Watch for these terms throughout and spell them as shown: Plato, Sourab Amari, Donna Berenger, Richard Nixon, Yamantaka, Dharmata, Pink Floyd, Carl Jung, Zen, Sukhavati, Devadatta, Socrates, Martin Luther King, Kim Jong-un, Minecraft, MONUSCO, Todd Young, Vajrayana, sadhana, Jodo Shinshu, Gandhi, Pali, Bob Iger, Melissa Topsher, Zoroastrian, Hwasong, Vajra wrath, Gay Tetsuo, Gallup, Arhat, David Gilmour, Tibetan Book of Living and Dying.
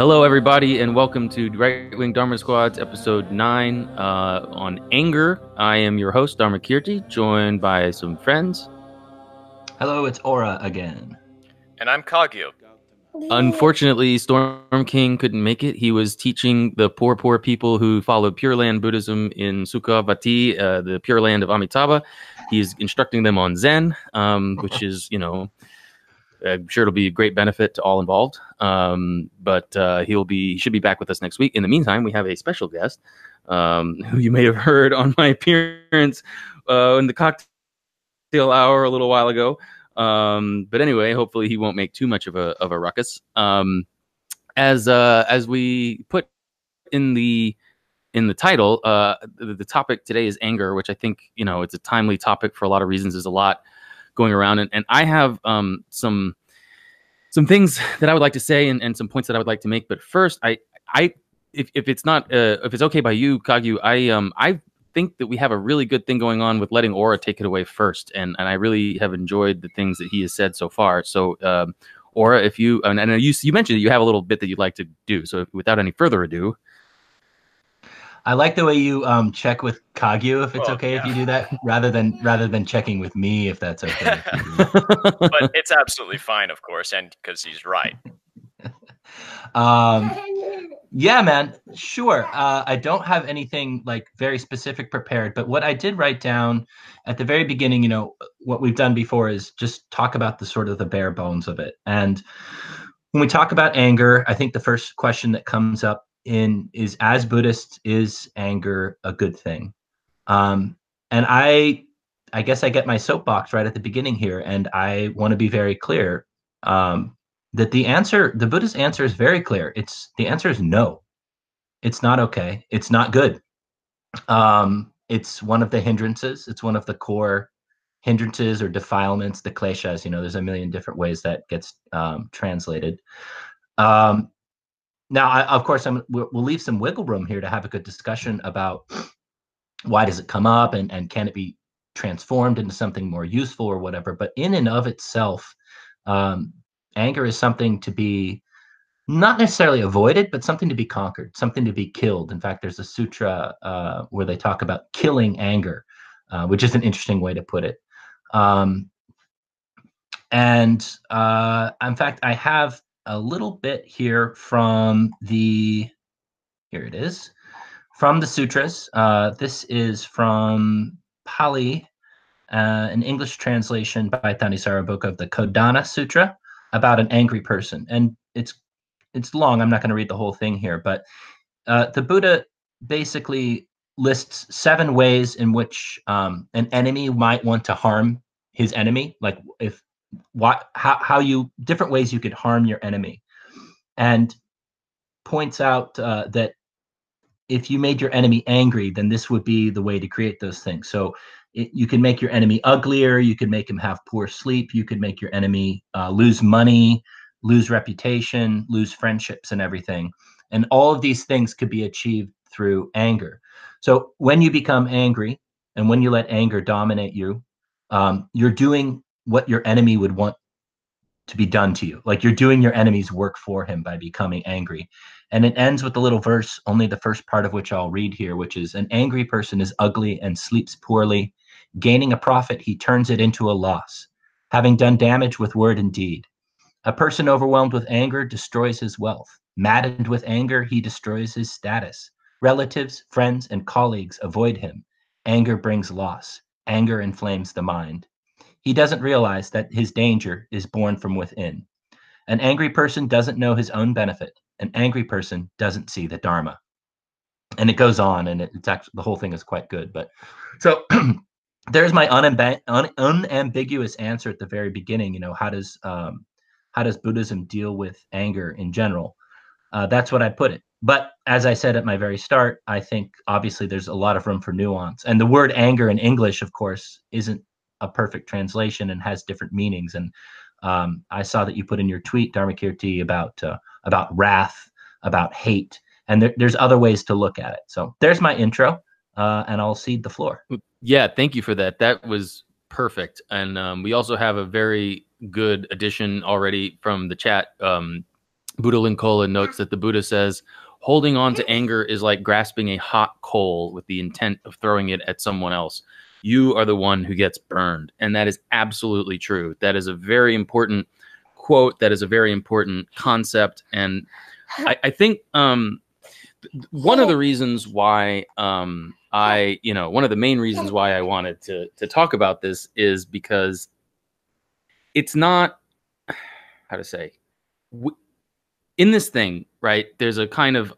Hello, everybody, and welcome to Right Wing Dharma Squad's episode 9 on anger. I am your host, Dharmakirti, joined by some friends. Hello, it's Aura again. And I'm Kagyo. Unfortunately, Storm King couldn't make it. He was teaching the poor people who follow Pure Land Buddhism in Sukhavati, the Pure Land of Amitabha. He's instructing them on Zen, which is, you know, I'm sure it'll be a great benefit to all involved, but he should be back with us next week. In the meantime, we have a special guest who you may have heard on my appearance in the cocktail hour a little while ago. But anyway, hopefully he won't make too much of a ruckus. As we put in the title, the topic today is anger, which I think, you know, it's a timely topic for a lot of reasons. There's a lot going around, and I have some things that I would like to say and some points that I would like to make. But first, if it's okay by you, Kagyu, I think that we have a really good thing going on with letting Aura take it away first, and I really have enjoyed the things that he has said so far. So Aura, if you and you mentioned that you have a little bit that you'd like to do. So without any further ado. I like the way you check with Kagyu if it's okay if you do that, rather than checking with me if that's okay. But it's absolutely fine, of course, and because he's right. Yeah, man, sure. I don't have anything like very specific prepared, but what I did write down at the very beginning, you know, what we've done before is just talk about the sort of the bare bones of it. And when we talk about anger, I think the first question that comes up is, as Buddhists, is anger a good thing? And I guess I get my soapbox right at the beginning here, and I want to be very clear that the Buddha's answer is very clear. The answer is no. It's not okay. It's not good. It's one of the hindrances. It's one of the core hindrances or defilements, the kleshas. You know, there's a million different ways that gets translated. Now, of course, we'll leave some wiggle room here to have a good discussion about why does it come up and can it be transformed into something more useful or whatever. But in and of itself, anger is something to be not necessarily avoided, but something to be conquered, something to be killed. In fact, there's a sutra where they talk about killing anger, which is an interesting way to put it. In fact, I have a little bit here from the sutras. This is from Pali, an English translation by Thanissara, book of the Kodana Sutra, about an angry person. And it's long. I'm not going to read the whole thing here, but the Buddha basically lists 7 ways in which an enemy might want to harm his enemy, like different ways you could harm your enemy, and points out that if you made your enemy angry, then this would be the way to create those things. So you can make your enemy uglier, you can make him have poor sleep, you could make your enemy lose money, lose reputation, lose friendships and everything. And all of these things could be achieved through anger. So when you become angry and when you let anger dominate you, you're doing what your enemy would want to be done to you. Like, you're doing your enemy's work for him by becoming angry. And it ends with a little verse, only the first part of which I'll read here, which is, an angry person is ugly and sleeps poorly. Gaining a profit, he turns it into a loss, having done damage with word and deed. A person overwhelmed with anger destroys his wealth. Maddened with anger, he destroys his status. Relatives, friends, and colleagues avoid him. Anger brings loss. Anger inflames the mind. He doesn't realize that his danger is born from within. An angry person doesn't know his own benefit. An angry person doesn't see the Dharma. And it goes on, and it's actually, the whole thing is quite good. But so there's my unambiguous answer at the very beginning. You know, how does Buddhism deal with anger in general? That's what I put it. But as I said at my very start, I think obviously there's a lot of room for nuance. And the word anger in English, of course, isn't a perfect translation and has different meanings. And I saw that you put in your tweet, Dharmakirti, about wrath, about hate, and there's other ways to look at it. So there's my intro, and I'll cede the floor. Yeah, thank you for that. That was perfect. And we also have a very good addition already from the chat Buddha Linkola notes that the Buddha says, holding on to anger is like grasping a hot coal with the intent of throwing it at someone else. You are the one who gets burned. And that is absolutely true. That is a very important quote. That is a very important concept. And I think one of the reasons why one of the main reasons why I wanted to talk about this is because it's not, how to say, in this thing, right, there's a kind of,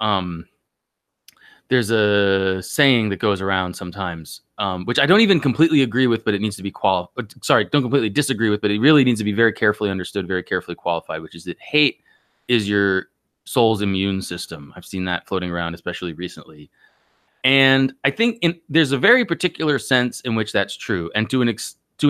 there's a saying that goes around sometimes, which I don't even completely agree with, but it needs to be qualified. Sorry, don't completely disagree with, but it really needs to be very carefully understood, very carefully qualified, which is that hate is your soul's immune system. I've seen that floating around, especially recently. And I think there's a very particular sense in which that's true. And to an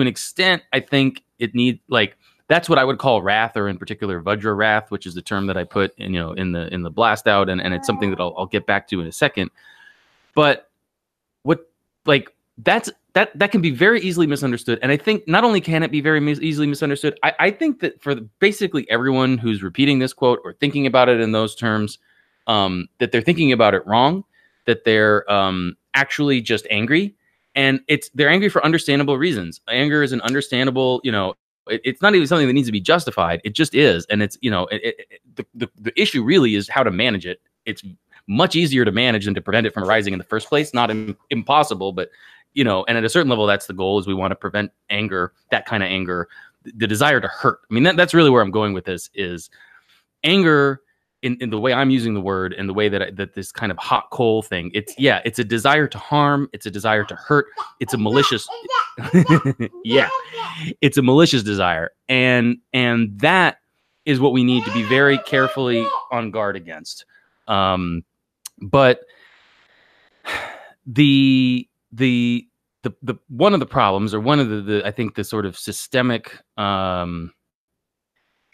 extent, I think it needs, like, that's what I would call wrath, or in particular Vajra wrath, which is the term that I put in, in the blast out. And it's something that I'll get back to in a second. But that can be very easily misunderstood. And I think not only can it be very easily misunderstood, I think that for basically everyone who's repeating this quote or thinking about it in those terms, that they're thinking about it wrong, that they're actually just angry. And they're angry for understandable reasons. Anger is an understandable, it's not even something that needs to be justified. It just is. And it's, the issue really is how to manage it. It's much easier to manage than to prevent it from arising in the first place. Not impossible, but, and at a certain level, that's the goal, is we want to prevent anger, that kind of anger, the desire to hurt. I mean, that's really where I'm going with this, is anger in the way I'm using the word and the way that this kind of hot coal thing, it's a desire to harm. It's a desire to hurt. It's a malicious, it's a malicious desire. And that is what we need to be very carefully on guard against. But the one of the problems, or one of the I think the sort of systemic,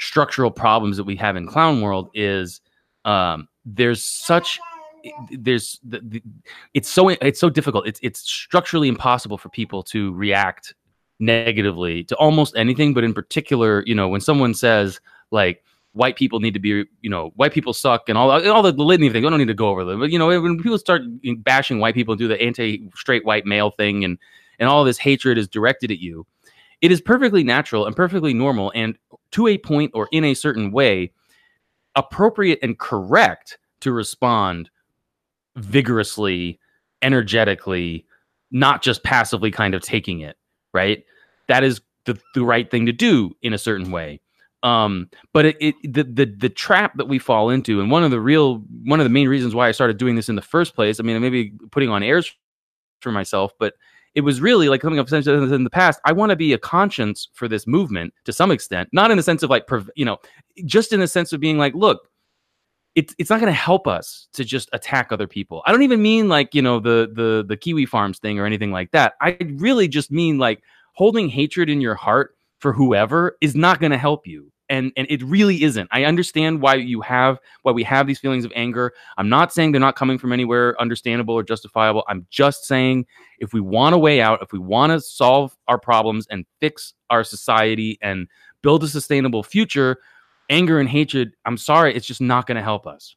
structural problems that we have in clown world is it's so difficult. It's structurally impossible for people to react negatively to almost anything, but in particular, when someone says, like, white people need to be, white people suck, and all the litany of things. I don't need to go over them, but when people start bashing white people and do the anti-straight white male thing, and all this hatred is directed at you, it is perfectly natural and perfectly normal, and to a point or in a certain way, appropriate and correct to respond vigorously, energetically, not just passively kind of taking it, right? That is the right thing to do in a certain way. But the trap that we fall into, and one of the main reasons why I started doing this in the first place, I mean, maybe putting on airs for myself, but it was really like coming up in the past. I want to be a conscience for this movement to some extent, not in the sense of like, just in the sense of being like, look, it's not going to help us to just attack other people. I don't even mean like, the Kiwi Farms thing or anything like that. I really just mean like holding hatred in your heart for whoever is not going to help you. And it really isn't. I understand why we have these feelings of anger. I'm not saying they're not coming from anywhere understandable or justifiable. I'm just saying, if we want a way out, if we want to solve our problems and fix our society and build a sustainable future, anger and hatred, I'm sorry, it's just not going to help us.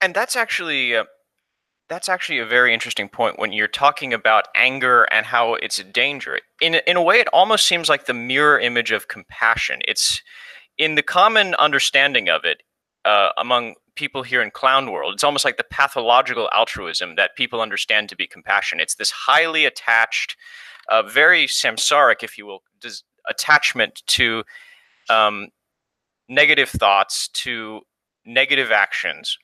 And that's actually a very interesting point when you're talking about anger and how it's a danger. In a way, it almost seems like the mirror image of compassion. It's in the common understanding of it among people here in clown world. It's almost like the pathological altruism that people understand to be compassion. It's this highly attached, very samsaric, if you will, attachment to negative thoughts, to negative actions.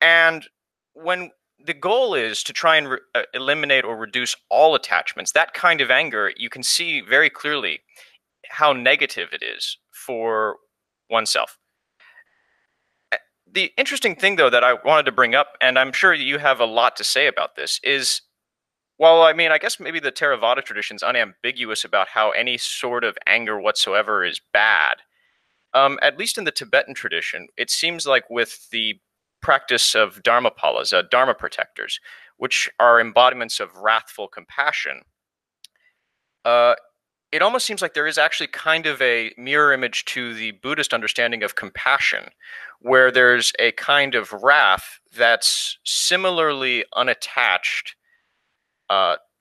And when the goal is to try and eliminate or reduce all attachments, that kind of anger, you can see very clearly how negative it is for oneself. The interesting thing, though, that I wanted to bring up, and I'm sure you have a lot to say about this, is, well, I mean, I guess maybe the Theravada tradition is unambiguous about how any sort of anger whatsoever is bad. At least in the Tibetan tradition, it seems like with the practice of Dharmapalas, Dharma protectors, which are embodiments of wrathful compassion, it almost seems like there is actually kind of a mirror image to the Buddhist understanding of compassion, where there's a kind of wrath that's similarly unattached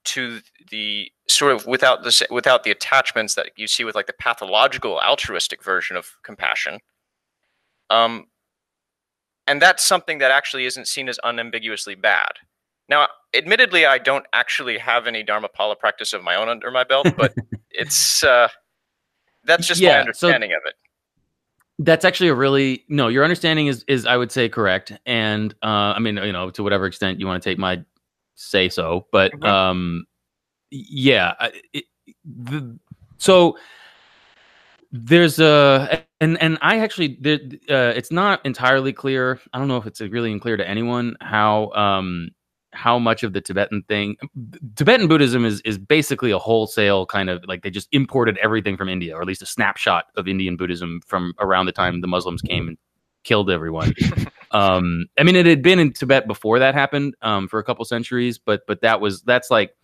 to the sort of without the attachments that you see with like the pathological altruistic version of compassion. And that's something that actually isn't seen as unambiguously bad. Now, admittedly, I don't actually have any Dharmapala practice of my own under my belt, but it's that's just my understanding of it. That's actually a really your understanding is I would say correct, and I mean to whatever extent you want to take my say so, but so there's a. And I actually did, it's not entirely clear. I don't know if it's really unclear to anyone how much of the Tibetan Buddhism is basically a wholesale kind of like they just imported everything from India, or at least a snapshot of Indian Buddhism from around the time the Muslims came and killed everyone. I mean, it had been in Tibet before that happened for a couple centuries, but that's like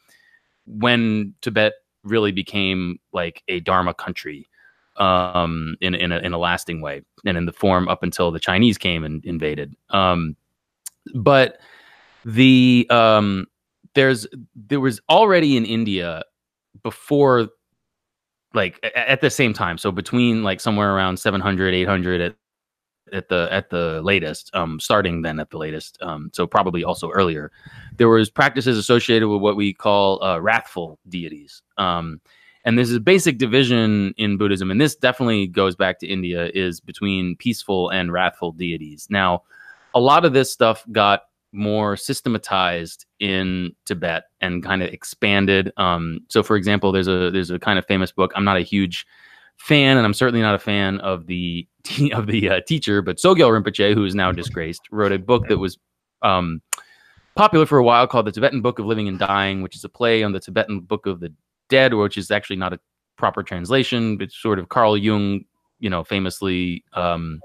when Tibet really became like a Dharma country. In a lasting way, and in the form up until the Chinese came and invaded. But the there was already in India before, like at the same time. So between like somewhere around 700, 800 at the latest, starting then at the latest. So probably also earlier, there was practices associated with what we call wrathful deities. And this is a basic division in Buddhism, and this definitely goes back to India, is between peaceful and wrathful deities. Now, a lot of this stuff got more systematized in Tibet and kind of expanded. So, for example, there's a kind of famous book. I'm not a huge fan, and I'm certainly not a fan of the teacher, but Sogyal Rinpoche, who is now disgraced, wrote a book that was popular for a while called The Tibetan Book of Living and Dying, which is a play on the Tibetan Book of the Dead, which is actually not a proper translation, but sort of Carl Jung, famously thought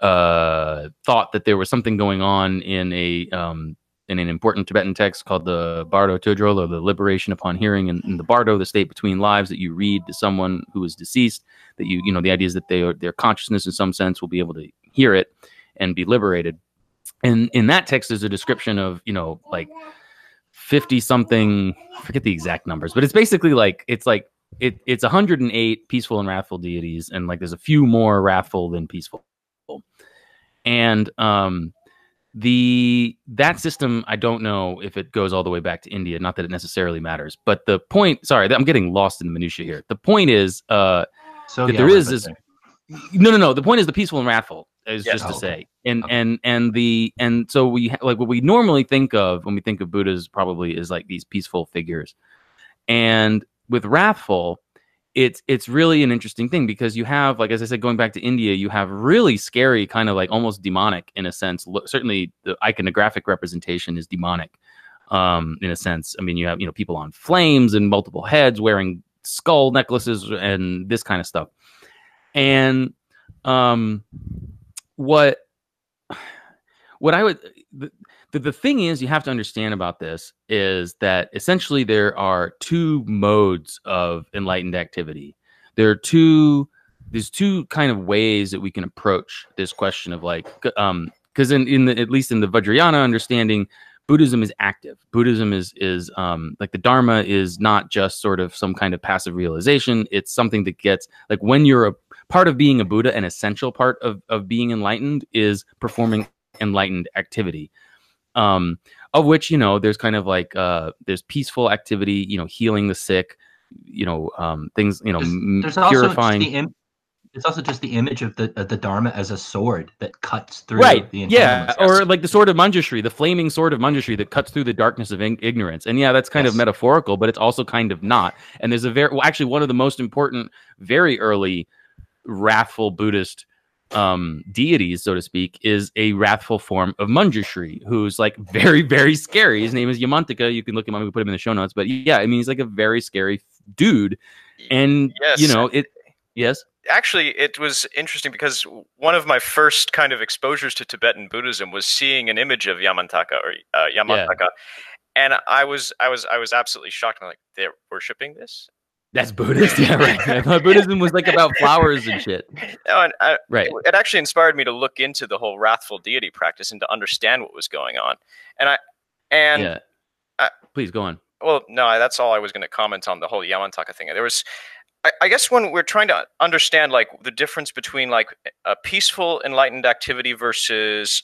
that there was something going on in an important Tibetan text called the Bardo Thodrol, or the Liberation Upon Hearing, and the Bardo, the state between lives that you read to someone who is deceased. That the idea is that their consciousness in some sense will be able to hear it and be liberated. And in that text is a description of 50 something, I forget the exact numbers, but it's basically like it's 108 peaceful and wrathful deities, and like there's a few more wrathful than peaceful. And that system, I don't know if it goes all the way back to India, not that it necessarily matters, but the point, sorry, I'm getting lost in the minutiae here. The point is the point is the peaceful and wrathful is so we like what we normally think of when we think of Buddhas probably is like these peaceful figures, and with wrathful, it's really an interesting thing because you have, like as I said, going back to India, you have really scary kind of like almost demonic in a sense. Certainly, the iconographic representation is demonic in a sense. I mean, you have people on flames and multiple heads wearing skull necklaces and this kind of stuff, and the thing is you have to understand about this is that essentially there are two modes of enlightened activity. There's two kind of ways that we can approach this question of like, because at least in the Vajrayana understanding, Buddhism is active. Buddhism is like the Dharma is not just sort of some kind of passive realization. It's something that gets like when you're a part of being a Buddha, an essential part of being enlightened is performing enlightened activity, of which, there's kind of like there's peaceful activity, healing the sick, things, purifying. It's also just the image of the Dharma as a sword that cuts through. Right. The entanglements. Yeah. Or like the sword of Manjushri, the flaming sword of Manjushri that cuts through the darkness of ignorance. And yeah, that's kind of metaphorical, but it's also kind of not. And there's actually one of the most important, very early wrathful Buddhist deities, so to speak, is a wrathful form of Manjushri, who's like very, very scary. His name is Yamantaka. You can look him up. We put him in the show notes. But yeah, I mean, he's like a very scary dude. And, yes. Actually, it was interesting because one of my first kind of exposures to Tibetan Buddhism was seeing an image of Yamantaka and I was absolutely shocked. I'm like, they're worshiping this? That's Buddhist, yeah, right. I thought Buddhism was like about flowers and shit. No, and right. It actually inspired me to look into the whole wrathful deity practice and to understand what was going on. And please go on. Well, no, that's all I was going to comment on the whole Yamantaka thing. There was, I guess, when we're trying to understand like the difference between like a peaceful enlightened activity versus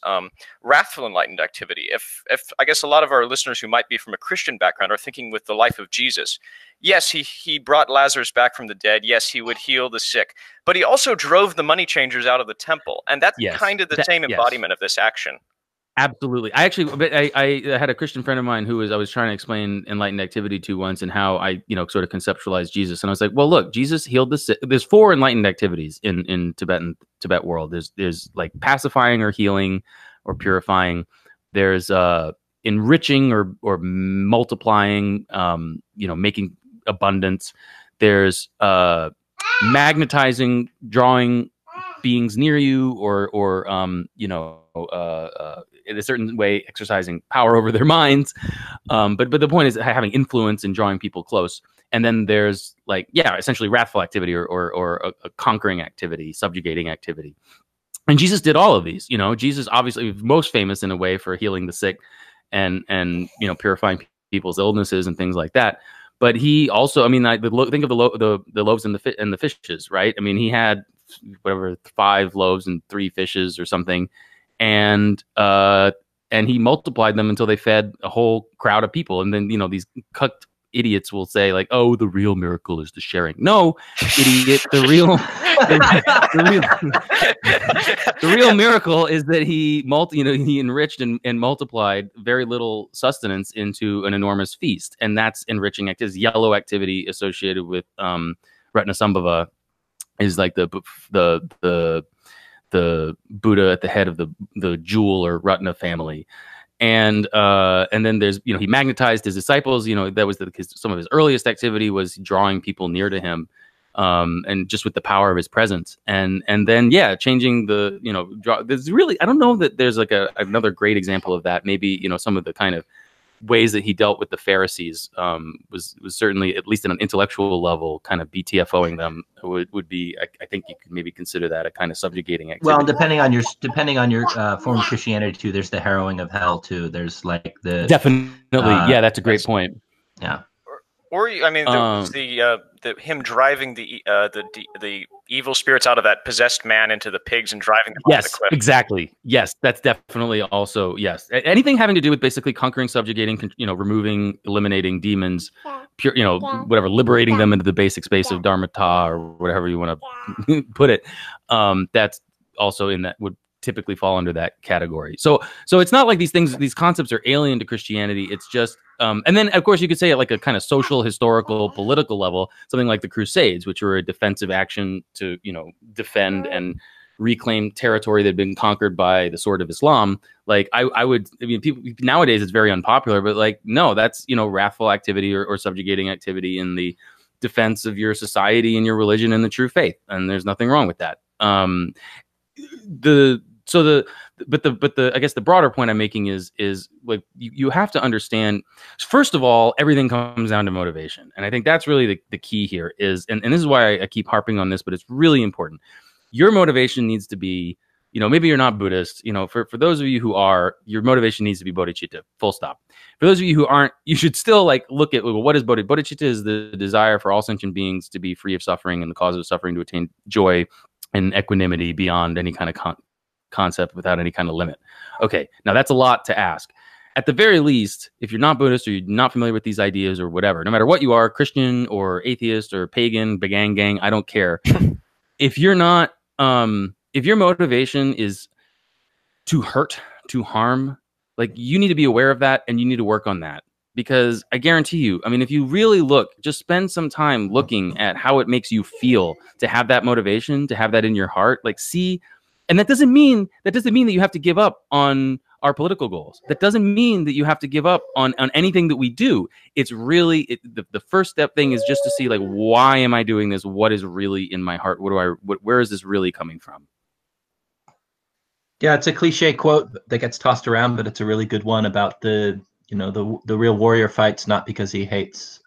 wrathful enlightened activity. If I guess a lot of our listeners who might be from a Christian background are thinking with the life of Jesus. Yes, he brought Lazarus back from the dead. Yes, he would heal the sick, but he also drove the money changers out of the temple, and that's kind of the same embodiment of this action. Absolutely. I actually, I had a Christian friend of mine who I was trying to explain enlightened activity to once and how I, sort of conceptualized Jesus. And I was like, well, look, Jesus healed the sick. There's 4 enlightened activities in Tibet world. There's like pacifying or healing or purifying. There's enriching or multiplying, making abundance. There's magnetizing, drawing beings near you or in a certain way, exercising power over their minds. But the point is having influence and drawing people close. And then there's like, essentially wrathful activity or a conquering activity, subjugating activity. And Jesus did all of these. Jesus obviously was most famous in a way for healing the sick and purifying people's illnesses and things like that. But he also, think of the loaves and the fishes, right? He had whatever 5 loaves and 3 fishes or something. And he multiplied them until they fed a whole crowd of people. And then, these cucked idiots will say like, oh, the real miracle is the sharing. No, idiot, the real miracle is that he enriched and multiplied very little sustenance into an enormous feast. And that's enriching activity. Yellow activity associated with Ratna sambhava is like the Buddha at the head of the jewel or Ratna family. And then there's, he magnetized his disciples, that was some of his earliest activity was drawing people near to him. And just with the power of his presence and then changing the, there's really, I don't know that there's like another great example of that. Maybe, some of the kind of ways that he dealt with the Pharisees, was certainly at least on an intellectual level, kind of BTFOing them would be, I think you could maybe consider that a kind of subjugating activity. Well, depending on your form of Christianity too, there's the harrowing of hell too. There's like the definitely, that's a great point. Yeah. Or him driving the evil spirits out of that possessed man into the pigs and driving them off the cliff. Yes, exactly. Yes, that's definitely also, yes. Anything having to do with basically conquering, subjugating, removing, eliminating demons, whatever, liberating them into the basic space of Dharmata or whatever you want to put it. That's also in that would typically fall under that category. So it's not like these concepts are alien to Christianity. It's just, and then of course you could say at like a kind of social, historical, political level, something like the Crusades, which were a defensive action to, defend and reclaim territory that had been conquered by the sword of Islam. Like people nowadays it's very unpopular, but like, no, that's, wrathful activity or subjugating activity in the defense of your society and your religion and the true faith. And there's nothing wrong with that. I guess the broader point I'm making is like you have to understand, first of all, everything comes down to motivation. And I think that's really the key here is, and this is why I keep harping on this, but it's really important. Your motivation needs to be, maybe you're not Buddhist, for those of you who are, your motivation needs to be bodhicitta, full stop. For those of you who aren't, you should still like look at what is bodhicitta. Bodhicitta is the desire for all sentient beings to be free of suffering and the cause of suffering to attain joy and equanimity beyond any kind of concept without any kind of limit. Okay, now that's a lot to ask. At the very least, if you're not Buddhist or you're not familiar with these ideas or whatever, no matter what you are, Christian or atheist or pagan, bagang gang, I don't care. If you're not, if your motivation is to hurt, to harm, like you need to be aware of that and you need to work on that. Because I guarantee you, if you really look, just spend some time looking at how it makes you feel to have that motivation, to have that in your heart, like see. And that doesn't mean that you have to give up on our political goals. That doesn't mean that you have to give up on anything that we do. It's really the first step thing is just to see like, why am I doing this? What is really in my heart? Where is this really coming from? Yeah, it's a cliche quote that gets tossed around, but it's a really good one about the you know, the real warrior fights not because he hates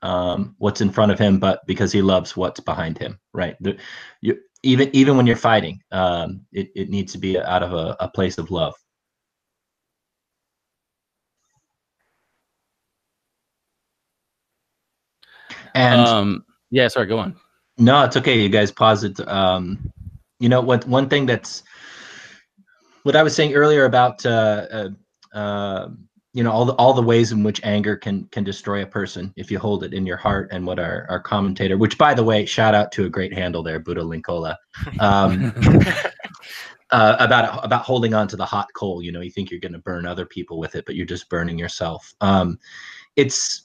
what's in front of him, but because he loves what's behind him, right? Even when you're fighting, it needs to be out of a place of love. And yeah, sorry, go on. No, it's okay. You guys pause it. You know what? One thing that's what I was saying earlier about you know, all the ways in which anger can destroy a person if you hold it in your heart, and what our commentator, which by the way, shout out to a great handle there, Buddha Linkola, about holding on to the hot coal. You know, you think you're going to burn other people with it, but you're just burning yourself. It's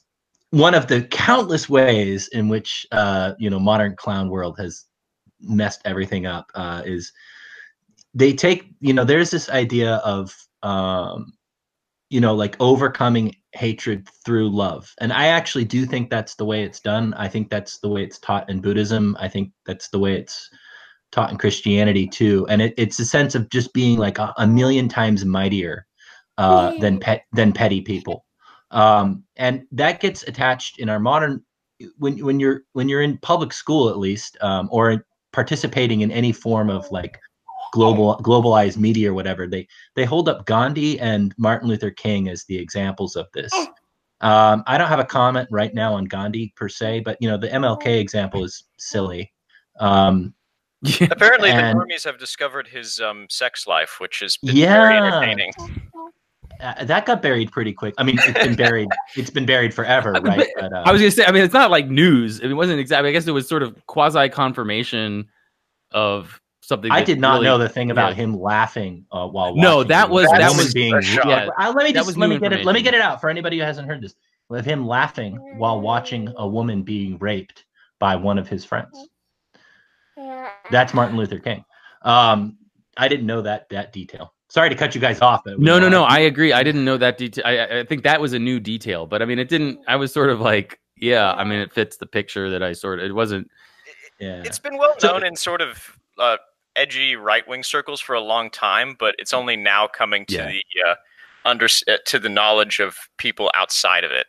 one of the countless ways in which you know, modern clown world has messed everything up. Is they take, you know, there's this idea of you know, like overcoming hatred through love, and I actually do think that's the way it's done. I think that's the way it's taught in Buddhism. I think that's the way it's taught in Christianity too. And it's a sense of just being like a million times mightier than petty people. And that gets attached in our modern, when you're in public school, at least, or participating in any form of like globalized media or whatever, they hold up Gandhi and Martin Luther King as the examples of this. I don't have a comment right now on Gandhi per se, but you know, the MLK example is silly. Apparently the normies have discovered his sex life, which has been very entertaining. That got buried pretty quick. I mean, it's been buried. It's been buried forever, right? But, I was gonna say, I mean, it's not like news. It wasn't exactly. I guess it was sort of quasi confirmation of something. I did not really know the thing about him laughing while watching. No, that was being. Yeah, let me get it out for anybody who hasn't heard this. With him laughing while watching a woman being raped by one of his friends. That's Martin Luther King. I didn't know that detail. Sorry to cut you guys off. But no. I agree. I didn't know that detail. I think that was a new detail, but I mean, it didn't. I was sort of like, yeah. I mean, it fits the picture that I sort of. It wasn't. Yeah. It's been well known in sort of edgy right wing circles for a long time, but it's only now coming to the to the knowledge of people outside of it.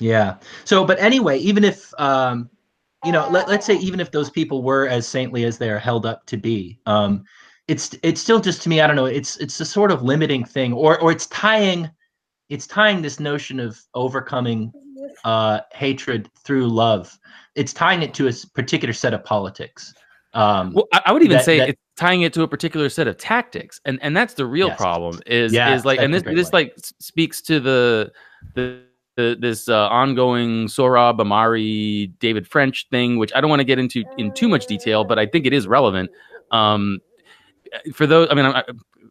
Yeah. So, but anyway, even if you know, let's say even if those people were as saintly as they are held up to be. It's still just, to me, I don't know, it's a sort of limiting thing, or it's tying this notion of overcoming hatred through love. It's tying it to a particular set of politics. Well, I would even say it's tying it to a particular set of tactics, and that's the real problem. Is like, and this like speaks to this ongoing Sourab Amari, David French thing, which I don't want to get into in too much detail, but I think it is relevant. For those, I mean,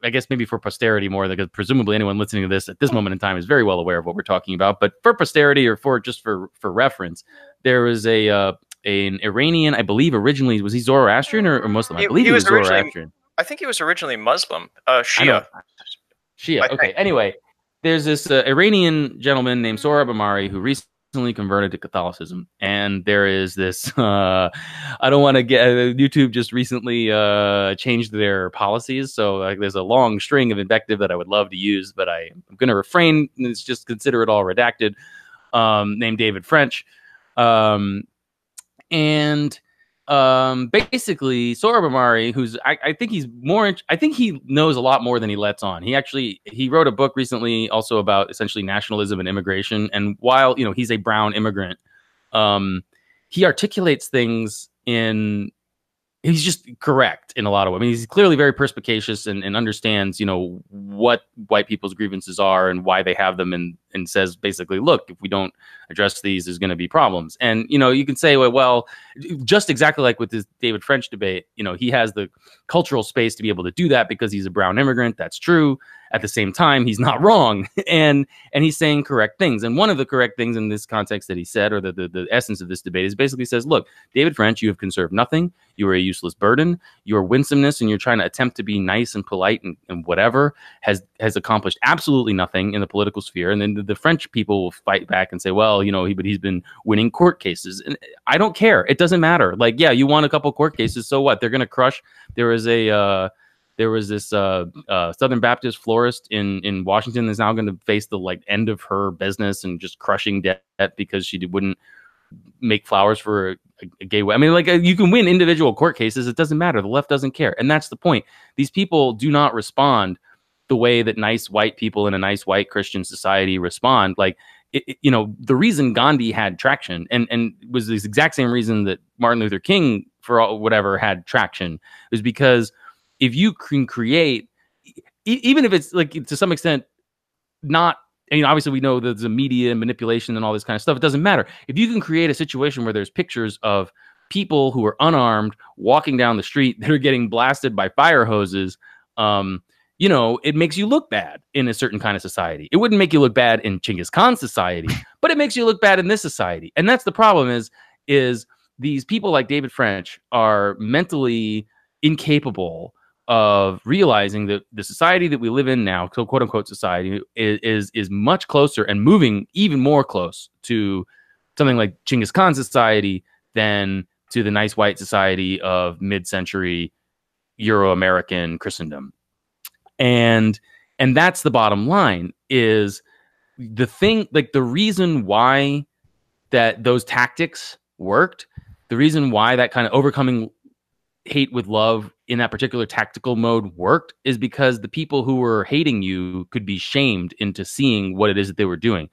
I guess maybe for posterity more, because presumably anyone listening to this at this moment in time is very well aware of what we're talking about. But for posterity, or for just for reference, there was an Iranian, I believe, originally, was he Zoroastrian or Muslim? I believe he was Zoroastrian. I think he was originally Muslim, Shia. Okay. Anyway, there's this Iranian gentleman named Sourab Amari who recently converted to Catholicism, and there is this I don't want to get YouTube just recently changed their policies, so there's a long string of invective that I would love to use, but I'm going to refrain. It's just consider it all redacted. Named David French, basically Sourab Amari, who's I think he's more. I think he knows a lot more than he lets on. He wrote a book recently also about essentially nationalism and immigration. And while, you know, he's a brown immigrant, he articulates things he's just correct in a lot of ways. I mean, he's clearly very perspicacious and understands, you know, what white people's grievances are and why they have them, and says basically, look, if we don't address these, there's going to be problems. And, you know, you can say, well, just exactly like with this David French debate, you know, he has the cultural space to be able to do that because he's a brown immigrant. That's true. At the same time, he's not wrong. And he's saying correct things. And one of the correct things in this context that he said, or the essence of this debate, is basically says, look, David French, you have conserved nothing. You are a useless burden. Your winsomeness and your trying to attempt to be nice and polite and whatever has accomplished absolutely nothing in the political sphere. And then the French people will fight back and say, well, you know, but he's been winning court cases. And I don't care. It doesn't matter. Like, yeah, you won a couple court cases. So what? They're going to crush. There is a There was this Southern Baptist florist in Washington is now going to face the end of her business and just crushing debt because she wouldn't make flowers for a gay wedding. I mean, you can win individual court cases. It doesn't matter. The left doesn't care. And that's the point. These people do not respond the way that nice white people in a nice white Christian society respond. The reason Gandhi had traction and was this exact same reason that Martin Luther King had traction is because if you can create, even if it's to some extent not, obviously we know that the media and manipulation and all this kind of stuff, it doesn't matter. If you can create a situation where there's pictures of people who are unarmed walking down the street that are getting blasted by fire hoses, it makes you look bad in a certain kind of society. It wouldn't make you look bad in Genghis Khan's society, but it makes you look bad in this society. And that's the problem is these people like David French are mentally incapable of realizing that the society that we live in now, so quote unquote society, is much closer and moving even more close to something like Genghis Khan's society than to the nice white society of mid-century Euro-American Christendom. And that's the bottom line is the thing, the reason why that those tactics worked, the reason why that kind of overcoming hate with love in that particular tactical mode worked is because the people who were hating you could be shamed into seeing what it is that they were doing.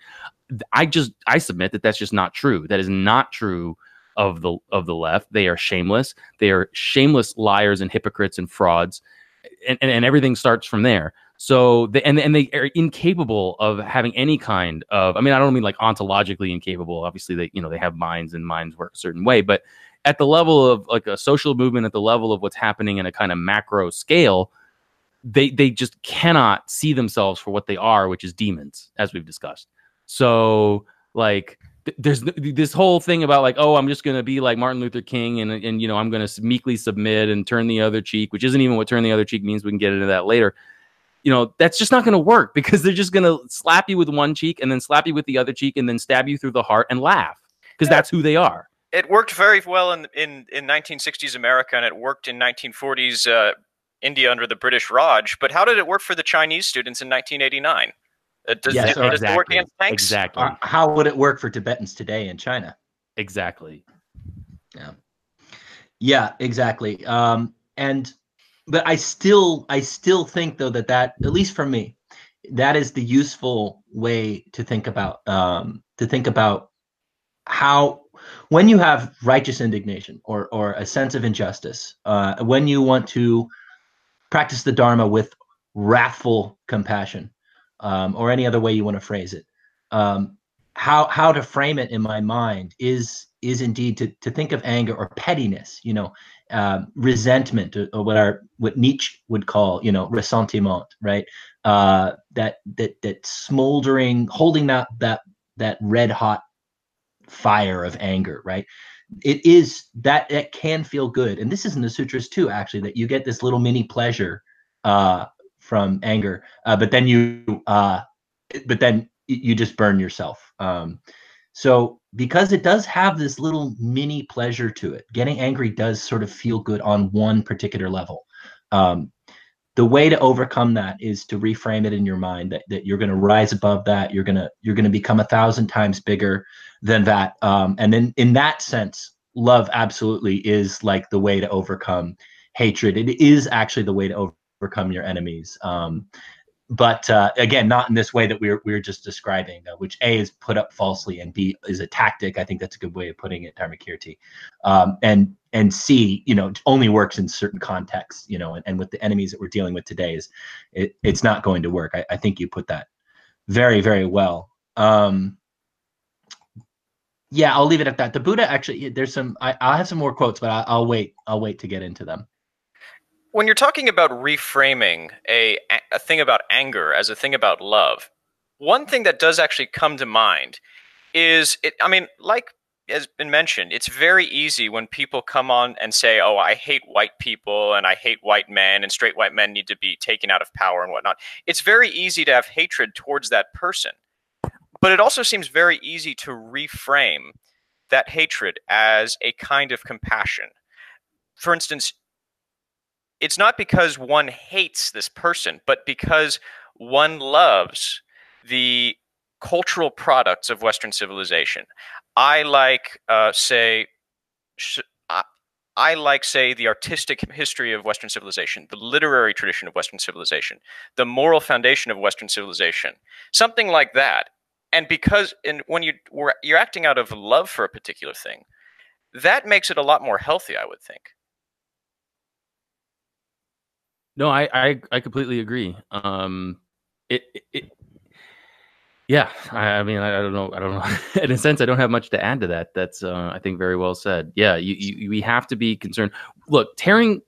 I submit that that's just not true. That is not true of the left. They are shameless. They are shameless liars and hypocrites and frauds. And everything starts from there. So they are incapable of having any kind of, I don't mean ontologically incapable. Obviously they have minds and minds work a certain way, but at the level of a social movement, at the level of what's happening in a kind of macro scale, they just cannot see themselves for what they are, which is demons, as we've discussed. So there's this whole thing about I'm just going to be like Martin Luther King and I'm going to meekly submit and turn the other cheek, which isn't even what turn the other cheek means. We can get into that later. That's just not going to work because they're just going to slap you with one cheek and then slap you with the other cheek and then stab you through the heart and laugh because that's who they are. It worked very well in 1960s America, and it worked in 1940s India under the British Raj. But how did it work for the Chinese students in 1989? Exactly. How would it work for Tibetans today in China? Exactly. Yeah, exactly. But I still think though that at least for me, that is the useful way to think about how when you have righteous indignation or a sense of injustice, when you want to practice the Dharma with wrathful compassion. Or any other way you want to phrase it, how to frame it in my mind is indeed to think of anger or pettiness, resentment, or what Nietzsche would call ressentiment, right? That smoldering, holding that red hot fire of anger, right? It is that can feel good, and this is in the sutras too, actually, that you get this little mini pleasure from anger, but then you just burn yourself. So because it does have this little mini pleasure to it, getting angry does sort of feel good on one particular level. The way to overcome that is to reframe it in your mind that you're going to rise above that. You're going to become 1,000 times bigger than that. And then in that sense, love absolutely is the way to overcome hatred. It is actually the way to overcome your enemies, but again, not in this way that we're just describing, which A is put up falsely and B is a tactic. I think that's a good way of putting it, Dharmakirti. And C, only works in certain contexts, and with the enemies that we're dealing with today, it's not going to work. I think you put that very, very well. Yeah, I'll leave it at that. The Buddha actually, there's some. I'll have some more quotes, but I'll wait to get into them. When you're talking about reframing a thing about anger as a thing about love, one thing that does actually come to mind is, like has been mentioned, it's very easy when people come on and say, oh, I hate white people and I hate white men and straight white men need to be taken out of power and whatnot. It's very easy to have hatred towards that person. But it also seems very easy to reframe that hatred as a kind of compassion. For instance, it's not because one hates this person, but because one loves the cultural products of Western civilization. I like, say, the artistic history of Western civilization, the literary tradition of Western civilization, the moral foundation of Western civilization, something like that. And because when you're acting out of love for a particular thing, that makes it a lot more healthy, I would think. No, I completely agree. Yeah, I mean, I don't know. In a sense, I don't have much to add to that. That's, I think, very well said. Yeah, we have to be concerned. Look, tearing.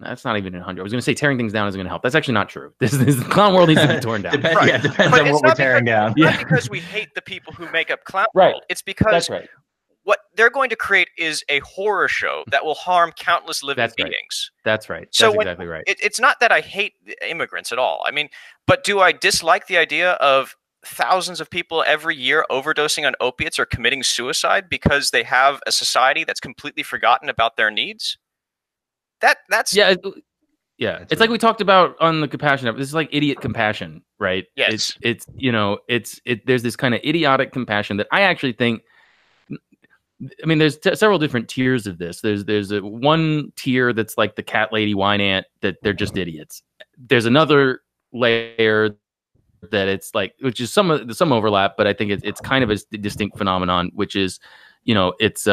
That's not even 100. I was going to say tearing things down isn't going to help. That's actually not true. The clown world needs to be torn down. Depends on what we're tearing down. It's not because we hate the people who make up clown world. It's because what they're going to create is a horror show that will harm countless living beings. That's right. So that's exactly right. It's not that I hate immigrants at all. I mean, but do I dislike the idea of thousands of people every year overdosing on opiates or committing suicide because they have a society that's completely forgotten about their needs? That's It's like we talked about on the compassion episode. This is like idiot compassion, right? Yes. It's you know, there's this kind of idiotic compassion that I actually think. I mean, there's several different tiers of this. There's one tier that's like the cat lady wine aunt, that they're just idiots. There's another layer that it's like, which is some overlap, but I think it's kind of a distinct phenomenon, which is, you know, it's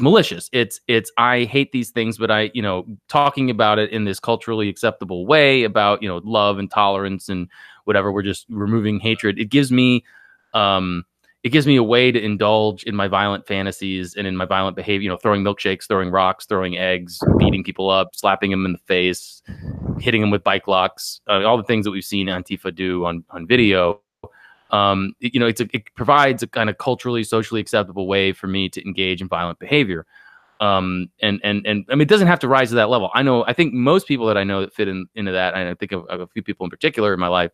malicious. It's I hate these things, but I, you know, talking about it in this culturally acceptable way about, you know, love and tolerance and whatever. We're just removing hatred. It gives me, it gives me a way to indulge in my violent fantasies and in my violent behavior, you know, throwing milkshakes, throwing rocks, throwing eggs, beating people up, slapping them in the face, hitting them with bike locks, all the things that we've seen Antifa do on video. You know, it provides a kind of culturally, socially acceptable way for me to engage in violent behavior. And I mean, it doesn't have to rise to that level. I think most people that I know that fit into that, and I think of a few people in particular in my life,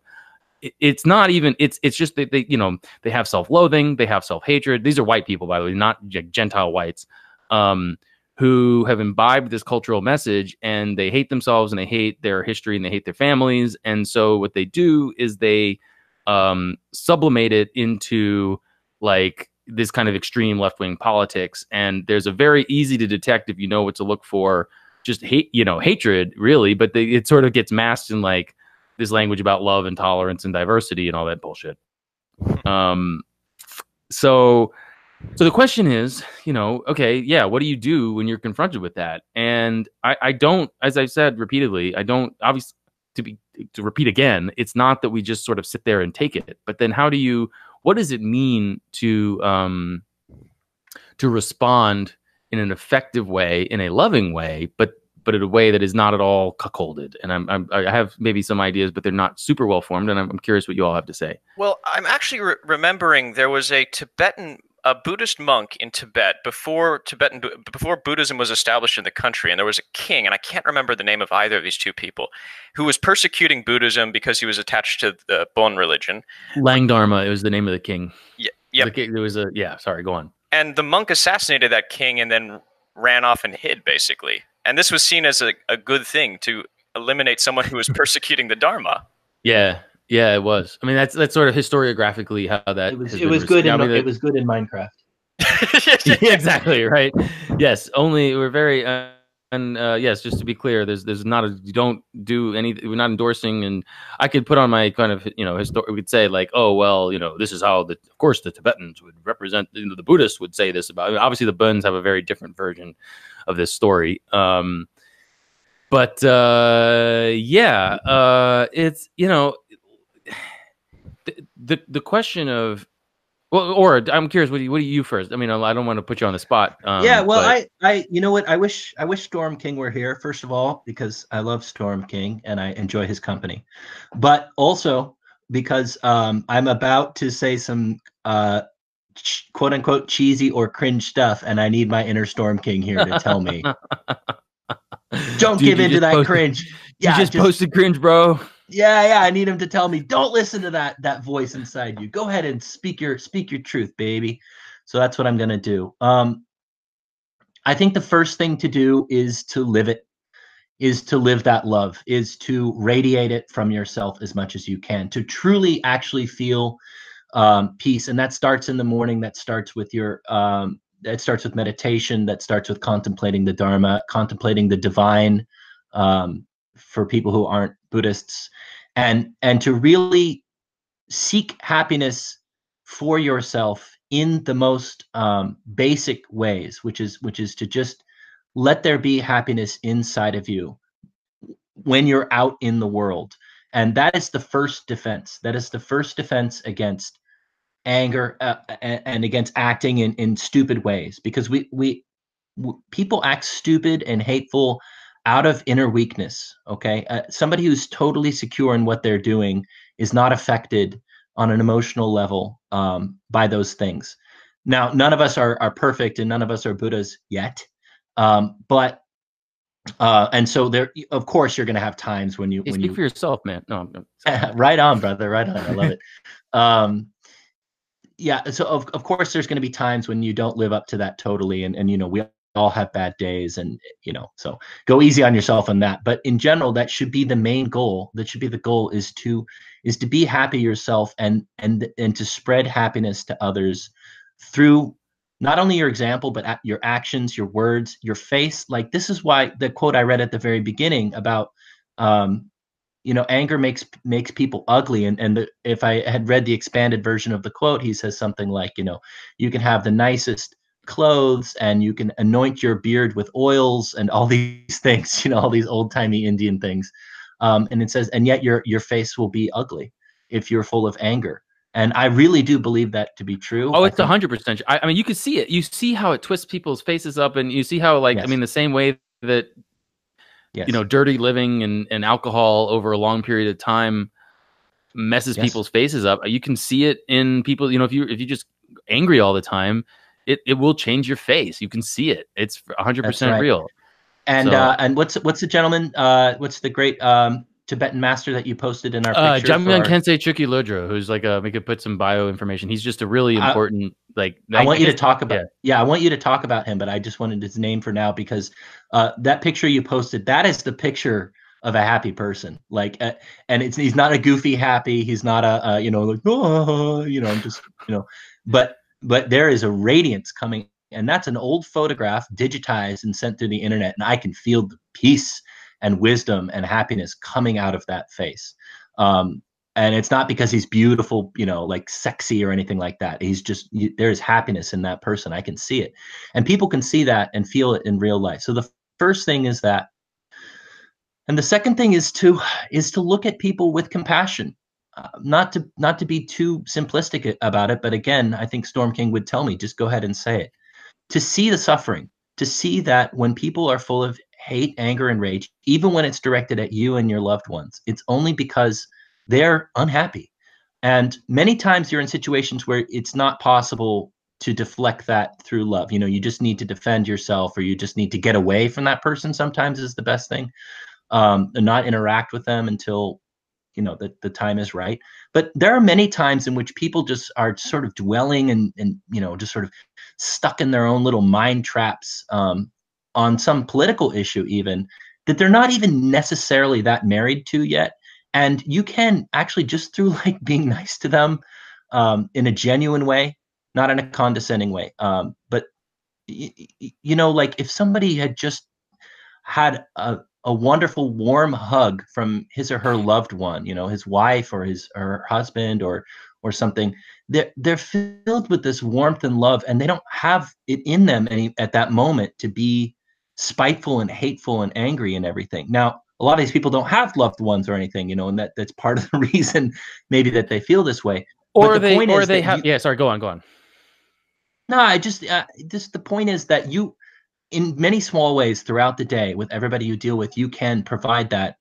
it's not even, it's just that they, you know, they have self-loathing, they have self-hatred. These are white people, by the way, not Gentile whites, who have imbibed this cultural message, and they hate themselves and they hate their history and they hate their families. And so what they do is they sublimate it into like this kind of extreme left-wing politics. And there's a very easy to detect, if you know what to look for, just hate, you know, hatred really, but it sort of gets masked in like this language about love and tolerance and diversity and all that bullshit. So the question is, you know, okay, yeah, what do you do when you're confronted with that? And I don't, as I've said repeatedly, I don't, obviously, to repeat again, it's not that we just sort of sit there and take it, but then what does it mean to respond in an effective way, in a loving way, but in a way that is not at all cuckolded? And I have maybe some ideas, but they're not super well formed. And I'm curious what you all have to say. Well, I'm actually remembering there was a Buddhist monk in Tibet before Buddhism was established in the country. And there was a king, and I can't remember the name of either of these two people, who was persecuting Buddhism because he was attached to the Bon religion. Langdharma, it was the name of the king. Yeah. Yep. Sorry, go on. And the monk assassinated that king and then ran off and hid, basically. And this was seen as a good thing, to eliminate someone who was persecuting the Dharma. Yeah, it was. I mean, that's sort of historiographically how that it was good. It was good in Minecraft. Yeah, exactly right. Yes, only we're very yes. Just to be clear, there's not you don't do anything. We're not endorsing. And I could put on my kind of, you know, we could say like, oh well, you know, this is how of course the Tibetans would represent. You know, the Buddhists would say this about. I mean, obviously, the Buns have a very different version of this story, it's, you know, the question of, well, or I'm curious, what do you first? I mean, I don't want to put you on the spot. I you know what, I wish Storm King were here, first of all, because I love Storm King and I enjoy his company, but also because I'm about to say some quote unquote cheesy or cringe stuff, and I need my inner Storm King here to tell me. Don't give in to that cringe. Yeah, you just posted cringe, bro. Yeah, I need him to tell me, don't listen to that voice inside you. Go ahead and speak your truth, baby. So that's what I'm gonna do. I think the first thing to do is to live it, is to live that love, is to radiate it from yourself as much as you can, to truly actually feel peace. And that starts in the morning, that starts with your, that starts with meditation, that starts with contemplating the Dharma, contemplating the divine, for people who aren't Buddhists, and to really seek happiness for yourself in the most basic ways, which is to just let there be happiness inside of you when you're out in the world. And that is the first defense. That is the first defense against anger and against acting in stupid ways, because people act stupid and hateful out of inner weakness. Okay, somebody who's totally secure in what they're doing is not affected on an emotional level by those things. Now, none of us are perfect, and none of us are Buddhas yet. And so there, of course, you're going to have times when you speak for yourself, man. No, I'm right on, brother. Right on. I love it. Yeah. So of course, there's going to be times when you don't live up to that totally, and you know, we all have bad days, and you know, so go easy on yourself on that. But in general, that should be the main goal. That should be the goal, is to be happy yourself, and to spread happiness to others through not only your example, but your actions, your words, your face. Like, this is why the quote I read at the very beginning about, you know, anger makes people ugly. And if I had read the expanded version of the quote, he says something like, you know, you can have the nicest clothes and you can anoint your beard with oils and all these things, you know, all these old timey Indian things. And it says, and yet your face will be ugly if you're full of anger. And I really do believe that to be true. Oh, it's 100%. I mean, you can see it. You see how it twists people's faces up, and you see how, like, yes. I mean, the same way that, yes, you know, dirty living and alcohol over a long period of time messes, yes, people's faces up. You can see it in people. You know, if you just angry all the time, it will change your face. You can see it. It's 100% right. Real. And so, and what's the gentleman? What's the great Tibetan master that you posted in our picture? Jamyang Kensei Chökyü Lodro, who's like we could put some bio information. He's just a really important I want you to talk about. Yeah, I want you to talk about him, but I just wanted his name for now, because that picture you posted, that is the picture of a happy person. Like, and he's not a goofy happy. He's not a you know, like, oh, you know, I'm just, you know, but there is a radiance coming, and that's an old photograph digitized and sent through the internet, and I can feel the peace and wisdom and happiness coming out of that face. And it's not because he's beautiful, you know, like sexy or anything like that. He's just, there's happiness in that person. I can see it, and people can see that and feel it in real life. So the first thing is that. And the second thing is to look at people with compassion, not to be too simplistic about it. But again, I think Storm King would tell me, just go ahead and say it, to see the suffering, to see that when people are full of hate, anger, and rage, even when it's directed at you and your loved ones, it's only because they're unhappy. And many times you're in situations where it's not possible to deflect that through love. You know, you just need to defend yourself, or you just need to get away from that person. Sometimes is the best thing, and not interact with them until, you know, the time is right. But there are many times in which people just are sort of dwelling and you know, just sort of stuck in their own little mind traps, on some political issue even, that they're not even necessarily that married to yet. And you can actually, just through like being nice to them in a genuine way, not in a condescending way, but you know, like if somebody had just had a wonderful warm hug from his or her loved one, you know, his wife or his or her husband or something, they're filled with this warmth and love, and they don't have it in them at that moment to be spiteful and hateful and angry and everything. Now, a lot of these people don't have loved ones or anything, you know, and that's part of the reason maybe that they feel this way. Go on. No, I just the point is that you, in many small ways throughout the day with everybody you deal with, you can provide that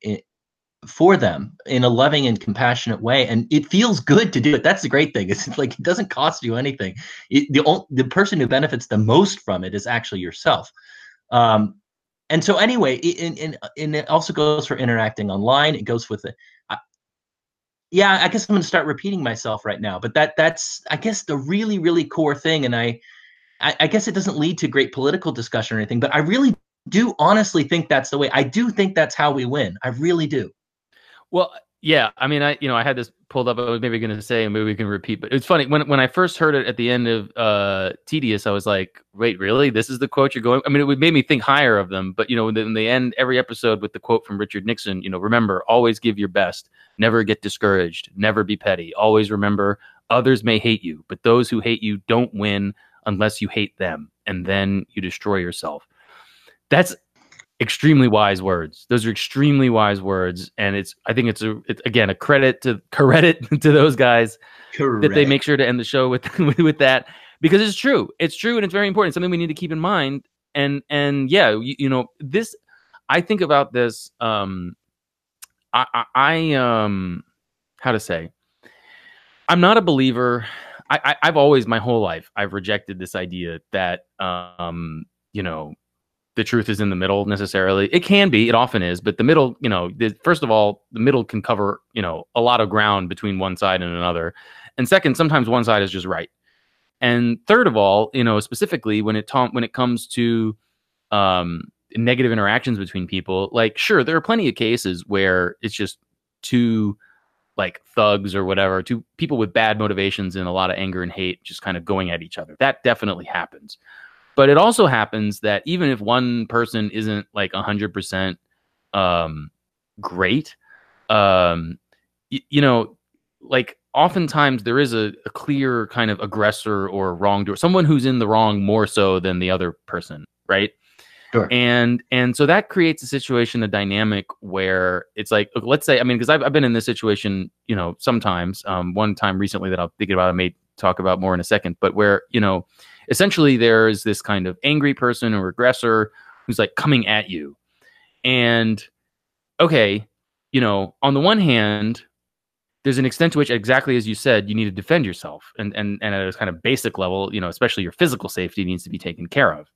for them in a loving and compassionate way, and it feels good to do it. That's the great thing. It's like it doesn't cost you anything. The person who benefits the most from it is actually yourself. And so anyway, and it also goes for interacting online. It goes with it. Yeah, I guess I'm going to start repeating myself right now, but that's, I guess, the really, really core thing. And I, I guess it doesn't lead to great political discussion or anything, but I really do honestly think that's the way. I do think that's how we win. I really do. Well, yeah, I mean, I had this pulled up. I was maybe going to say, and maybe we can repeat, but it's funny when I first heard it at the end of Tedious, I was like, wait, really? This is the quote you're going? I mean, it made me think higher of them, but in the end, every episode with the quote from Richard Nixon, remember, always give your best, never get discouraged, never be petty. Always remember, others may hate you, but those who hate you don't win unless you hate them, and then you destroy yourself. That's extremely wise words. Those are extremely wise words, and I think it's again a credit to those guys. Correct. That they make sure to end the show with that, because it's true. It's true, and it's very important. It's something we need to keep in mind. And yeah, this. I think about this. How to say? I'm not a believer. I've always, my whole life, I've rejected this idea that the truth is in the middle necessarily. It can be, it often is, but the middle, first of all, the middle can cover, a lot of ground between one side and another. And second, sometimes one side is just right. And third of all, specifically when it comes to negative interactions between people, like, sure, there are plenty of cases where it's just two like thugs or whatever, two people with bad motivations and a lot of anger and hate just kind of going at each other. That definitely happens. But it also happens that even if one person isn't like 100% great, like oftentimes there is a clear kind of aggressor or wrongdoer, someone who's in the wrong more so than the other person, right? Sure. And so that creates a situation, a dynamic where it's like, let's say, I mean, because I've been in this situation, sometimes, one time recently that I'm thinking about, I may talk about more in a second, but where, essentially, there is this kind of angry person or aggressor who's like coming at you. And okay, on the one hand, there's an extent to which, exactly as you said, you need to defend yourself. And at a kind of basic level, especially your physical safety needs to be taken care of.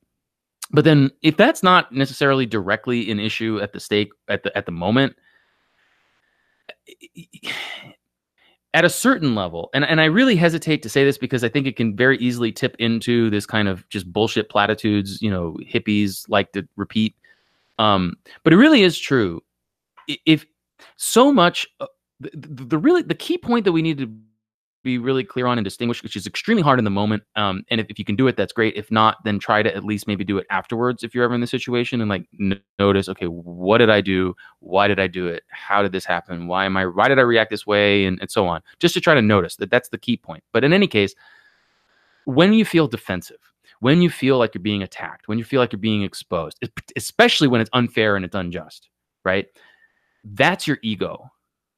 But then if that's not necessarily directly an issue at the stake at the moment, at a certain level, and I really hesitate to say this because I think it can very easily tip into this kind of just bullshit platitudes, hippies like to repeat. But it really is true. If so much, the key point that we need to be really clear on and distinguish, which is extremely hard in the moment. And if you can do it, that's great. If not, then try to at least maybe do it afterwards. If you're ever in this situation and like notice, okay, what did I do? Why did I do it? How did this happen? Why did I react this way? And so on, just to try to notice that's the key point. But in any case, when you feel defensive, when you feel like you're being attacked, when you feel like you're being exposed, especially when it's unfair and it's unjust, right? That's your ego.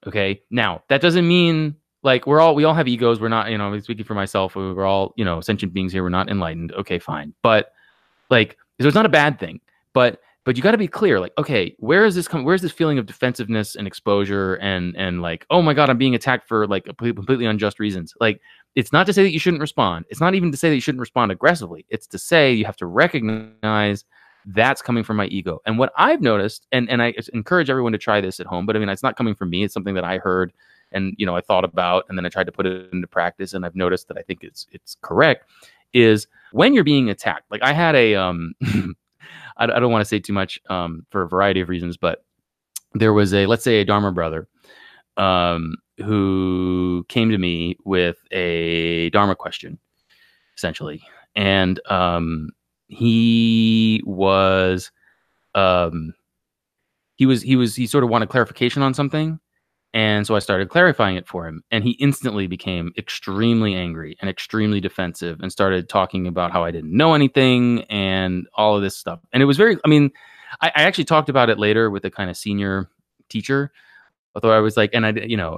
Okay. Now that doesn't mean, like we all have egos. We're not, speaking for myself, we're all, sentient beings here. We're not enlightened. Okay, fine. But like, so it's not a bad thing, but you got to be clear. Like, okay, where's this feeling of defensiveness and exposure and like, oh my God, I'm being attacked for like completely unjust reasons. Like, it's not to say that you shouldn't respond. It's not even to say that you shouldn't respond aggressively. It's to say you have to recognize that's coming from my ego. And what I've noticed, and I encourage everyone to try this at home, but I mean, it's not coming from me. It's something that I heard. And, I thought about, and then I tried to put it into practice, and I've noticed that I think it's correct, is when you're being attacked. Like I had a, I don't want to say too much for a variety of reasons, but there was let's say a Dharma brother who came to me with a Dharma question, essentially. And he sort of wanted clarification on something. And so I started clarifying it for him, and he instantly became extremely angry and extremely defensive and started talking about how I didn't know anything and all of this stuff. And it was very, I mean, I actually talked about it later with a kind of senior teacher, although I was like, and I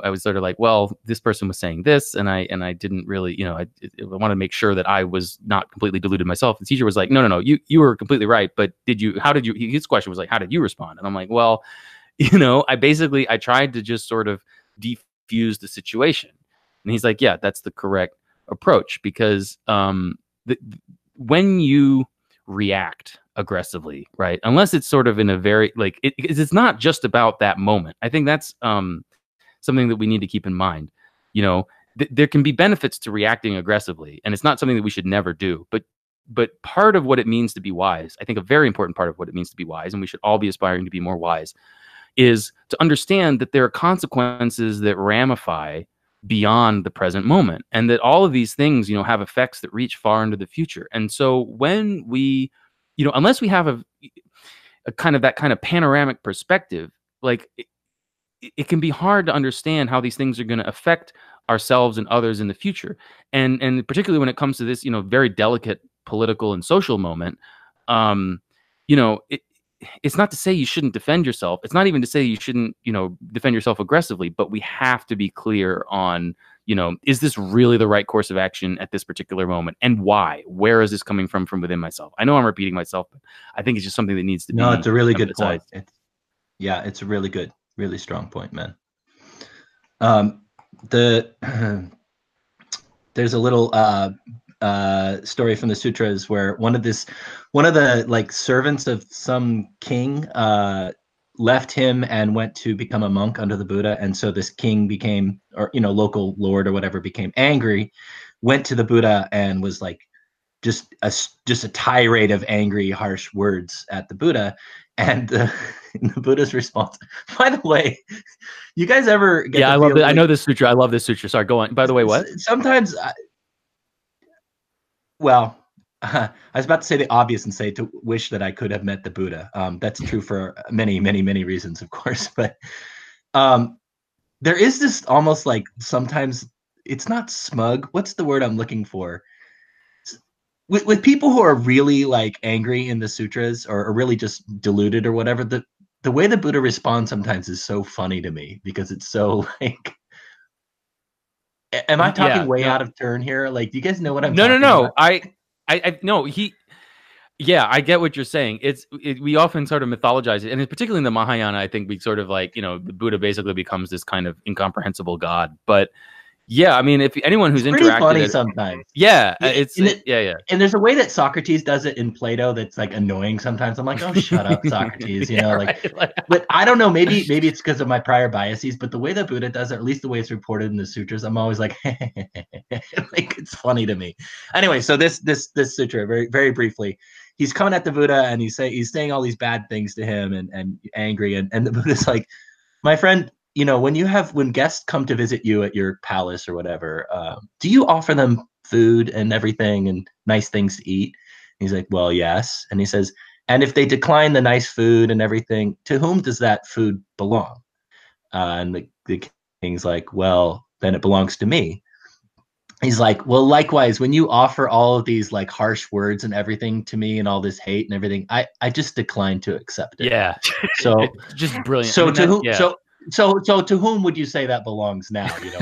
was sort of like, well, this person was saying this and I didn't really, I wanted to make sure that I was not completely deluded myself. The teacher was like, no, you were completely right. But his question was like, how did you respond? And I'm like, well, I tried to just sort of defuse the situation. And he's like, yeah, that's the correct approach, because when you react aggressively, right, unless it's sort of in a very, like, it's not just about that moment. I think that's something that we need to keep in mind. There can be benefits to reacting aggressively, and it's not something that we should never do. But But part of what it means to be wise, I think a very important part of what it means to be wise, and we should all be aspiring to be more wise, is to understand that there are consequences that ramify beyond the present moment, and that all of these things, you know, have effects that reach far into the future. And so when we, you know, unless we have a kind of that kind of panoramic perspective, like it can be hard to understand how these things are going to affect ourselves and others in the future. And particularly when it comes to this, you know, very delicate political and social moment, you know, it's not to say you shouldn't defend yourself. It's not even to say you shouldn't, you know, defend yourself aggressively, but we have to be clear on, you know, is this really the right course of action at this particular moment? And why? Where is this coming from within myself? I know I'm repeating myself, but I think it's just something that needs to be. No, it's a really good point. It's a really good, really strong point, man. There's a little story from the sutras where one of the like servants of some king left him and went to become a monk under the Buddha. And so this king became, or, you know, local lord or whatever, became angry, went to the Buddha and was like just a tirade of angry, harsh words at the Buddha. And the Buddha's response, by the way, you guys ever get I love it. Like, I know this sutra. I love this sutra. Sorry, go on. By the way, what? Sometimes I was about to say the obvious and say to wish that I could have met the Buddha. That's true for many, many, many reasons, of course. But there is this almost like sometimes it's not smug. What's the word I'm looking for? With people who are really like angry in the sutras or really just deluded or whatever, the way the Buddha responds sometimes is so funny to me because it's so like... Am I talking out of turn here? Like, do you guys know what I'm talking about? I get what you're saying. We often sort of mythologize it. And particularly in the Mahayana, I think we sort of like, you know, the Buddha basically becomes this kind of incomprehensible God. But yeah, I mean, if anyone who's interacted... It's pretty funny sometimes. Yeah. And there's a way that Socrates does it in Plato that's like annoying sometimes. I'm like, oh, shut up, Socrates. You know, like... Right? But I don't know, maybe it's because of my prior biases, but the way that Buddha does it, or at least the way it's reported in the sutras, I'm always like, like it's funny to me. Anyway, so this sutra, very, very briefly, he's coming at the Buddha and he's saying all these bad things to him and angry. And the Buddha's like, my friend... You know, when guests come to visit you at your palace or whatever, do you offer them food and everything and nice things to eat? And he's like, well, yes. And he says, and if they decline the nice food and everything, to whom does that food belong? And the king's like, well, then it belongs to me. He's like, well, likewise, when you offer all of these like harsh words and everything to me and all this hate and everything, I just decline to accept it. Yeah. So just brilliant. So I mean, to whom? Yeah. So to whom would you say that belongs now? You know,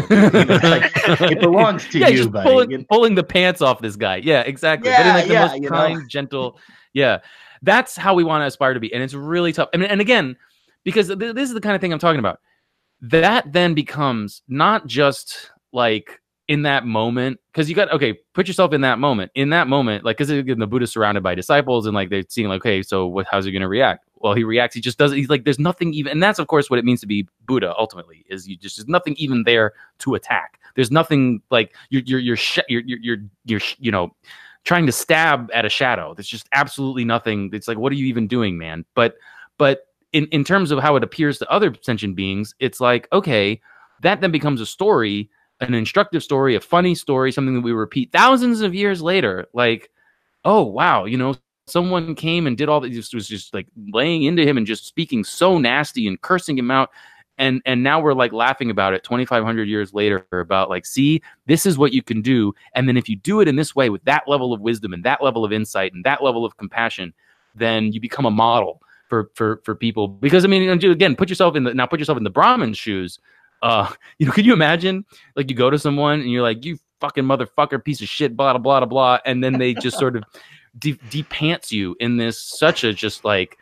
like, it belongs to you, buddy. Pulling the pants off this guy. Yeah, exactly. Yeah, but in like the most kind, gentle. Yeah, that's how we want to aspire to be, and it's really tough. I mean, and again, because this is the kind of thing I'm talking about. That then becomes not just like in that moment, because you got put yourself in that moment. In that moment, like, because the Buddha's surrounded by disciples, and like they're seeing, like, okay, so how's he going to react? Well, he reacts. He just doesn't. He's like, there's nothing even. And that's, of course, what it means to be Buddha. Ultimately, is you just there's nothing even there to attack. There's nothing like you're trying to stab at a shadow. There's just absolutely nothing. It's like, what are you even doing, man? But in terms of how it appears to other sentient beings, it's like, okay, that then becomes a story, an instructive story, a funny story, something that we repeat thousands of years later. Like, oh wow, you know. Someone came and did all that. Was just like laying into him and just speaking so nasty and cursing him out. And now we're like laughing about it 2,500 years later about like, see, this is what you can do. And then if you do it in this way with that level of wisdom and that level of insight and that level of compassion, then you become a model for people. Because I mean, again, put yourself in the Brahmin's shoes. You know, could you imagine like you go to someone and you're like, you fucking motherfucker, piece of shit, blah, blah, blah, blah. And then they just sort of de-pants you in this such a just like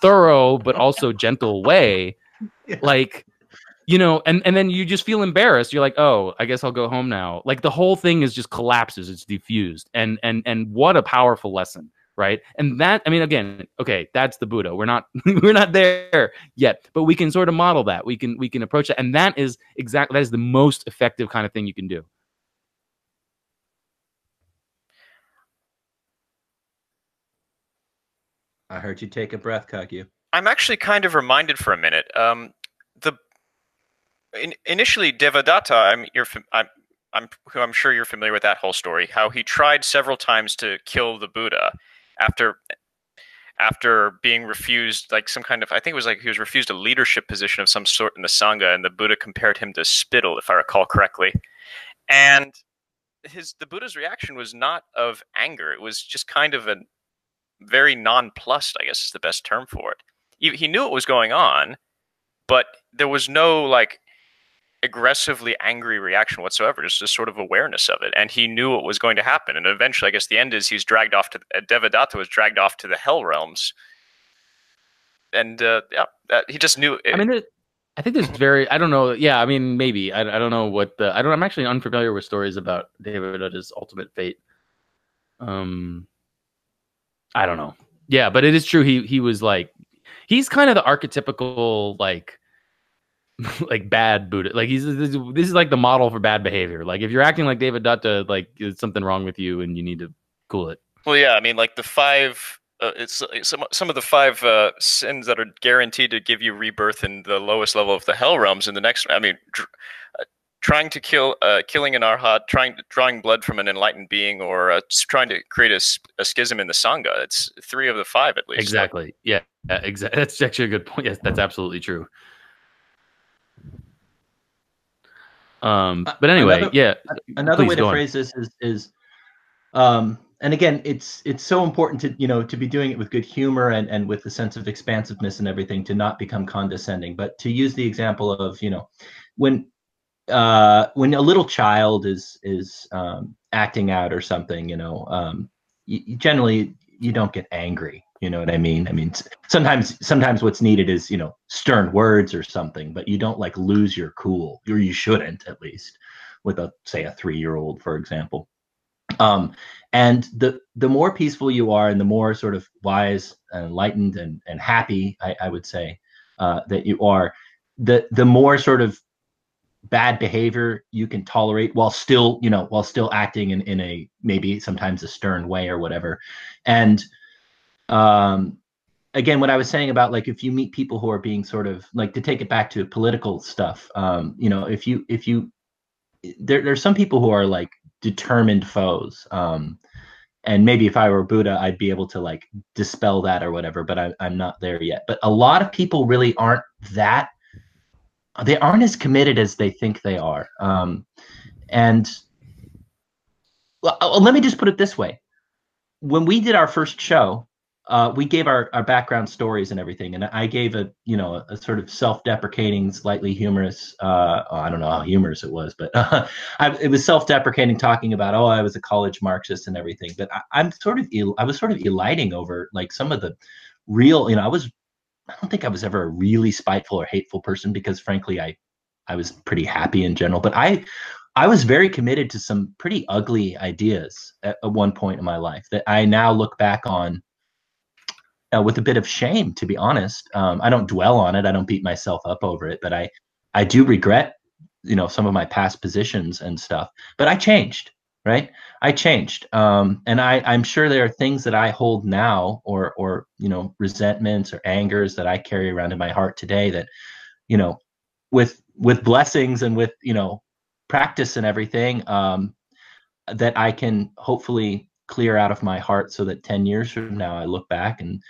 thorough but also gentle way, like, you know, and then you just feel embarrassed. You're like, oh, I guess I'll go home now. Like the whole thing is just collapses. It's diffused. And what a powerful lesson, right? And that, I mean, again, okay, that's the Buddha. We're not there yet, but we can sort of model that. We can approach that, and that is the most effective kind of thing you can do. I heard you take a breath, Kagyu. I'm actually kind of reminded for a minute. Initially, Devadatta, who I'm sure you're familiar with that whole story, how he tried several times to kill the Buddha after being refused, like some kind of, I think it was like he was refused a leadership position of some sort in the Sangha, and the Buddha compared him to spittle, if I recall correctly. And the Buddha's reaction was not of anger. It was just kind of a very nonplussed, I guess is the best term for it. He knew what was going on, but there was no like aggressively angry reaction whatsoever, just this sort of awareness of it. And he knew what was going to happen. And eventually, I guess the end is he's dragged off to, Devadatta was dragged off to the hell realms. And he just knew. I mean, I think there's very, I don't know. Yeah, I mean, maybe. I don't know what the, I'm actually unfamiliar with stories about Devadatta's ultimate fate. I don't know. Yeah, but it is true. He was like, he's kind of the archetypical, like bad Buddha. Like this is like the model for bad behavior. Like if you're acting like Devadatta, like there's something wrong with you and you need to cool it. Well, yeah. I mean, like the five, some of the five sins that are guaranteed to give you rebirth in the lowest level of the hell realms. In the next, I mean, trying to kill, killing an arhat, drawing blood from an enlightened being, or trying to create a schism in the Sangha. It's three of the five at least. Exactly. Yeah. Exactly. That's actually a good point. Yes, that's absolutely true. But anyway, another way to phrase this is and again, it's so important to, you know, to be doing it with good humor and with the sense of expansiveness and everything, to not become condescending, but to use the example of, you know, when a little child is acting out or something, you know, generally you don't get angry. You know what I mean? I mean, sometimes what's needed is, you know, stern words or something, but you don't like lose your cool, or you shouldn't, at least with say a 3-year-old, for example. And the more peaceful you are, and the more sort of wise and enlightened and happy, I would say, that you are, the more sort of bad behavior you can tolerate while still, you know, while still acting in a, maybe sometimes a stern way or whatever. And, again, what I was saying about, like, if you meet people who are being sort of, like, to take it back to political stuff, you know, if you there's some people who are like determined foes, and maybe if I were Buddha, I'd be able to like dispel that or whatever, but I'm not there yet. But a lot of people really aren't that, they aren't as committed as they think they are. And well, let me just put it this way. When we did our first show, we gave our background stories and everything, and I gave a sort of self-deprecating, slightly humorous, I don't know how humorous it was, but it was self-deprecating, talking about, oh, I was a college Marxist and everything. But I was sort of eliding over like some of the real, you know, I don't think I was ever a really spiteful or hateful person, because frankly, I was pretty happy in general, but I was very committed to some pretty ugly ideas at one point in my life that I now look back on with a bit of shame, to be honest. I don't dwell on it. I don't beat myself up over it, but I do regret, you know, some of my past positions and stuff, but I changed, right? I changed. And I'm sure there are things that I hold now, or, you know, resentments or angers that I carry around in my heart today that, you know, with blessings and with, you know, practice and everything, that I can hopefully clear out of my heart, so that 10 years from now I look back and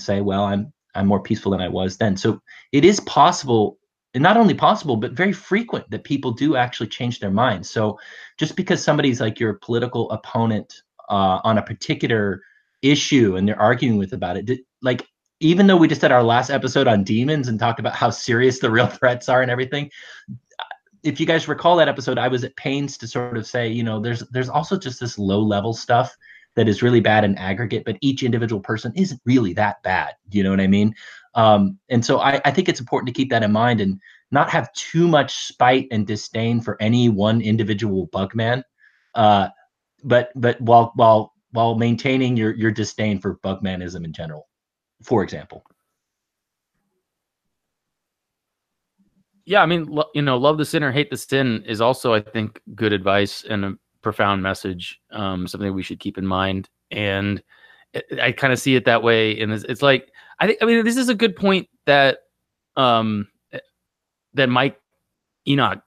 say, well, I'm more peaceful than I was then. So it is possible, and not only possible, but very frequent, that people do actually change their minds. So just because somebody's like your political opponent on a particular issue and they're arguing with about it, like, even though we just had our last episode on demons and talked about how serious the real threats are and everything, if you guys recall that episode, I was at pains to sort of say, you know, there's also just this low level stuff that is really bad in aggregate, but each individual person isn't really that bad. You know what I mean? And so I think it's important to keep that in mind and not have too much spite and disdain for any one individual bug man. But while maintaining your disdain for bug manism in general, for example. Yeah, I mean, you know, love the sinner, hate the sin is also, I think, good advice and a profound message, something we should keep in mind. And I kind of see it that way. And it's like, I mean, this is a good point that, that Mike Enoch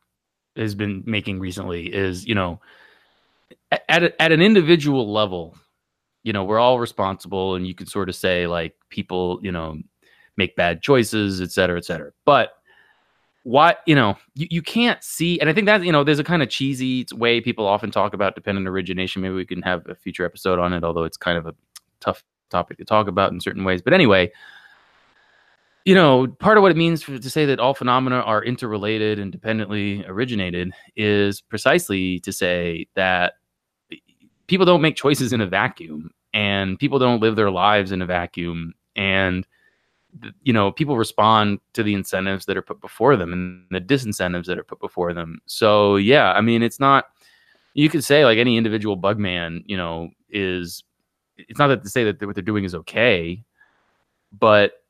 has been making recently is, you know, at an individual level, you know, we're all responsible, and you can sort of say like people, you know, make bad choices, et cetera, et cetera. But why, you know, you can't see, and I think that, you know, there's a kind of cheesy way people often talk about dependent origination. Maybe we can have a future episode on it, although it's kind of a tough topic to talk about in certain ways. But anyway, you know, part of what it means to say that all phenomena are interrelated and dependently originated is precisely to say that people don't make choices in a vacuum, and people don't live their lives in a vacuum, and you know, people respond to the incentives that are put before them and the disincentives that are put before them. So yeah, I mean, it's not, you could say like any individual bug man, you know, is, it's not that to say that what they're doing is okay, but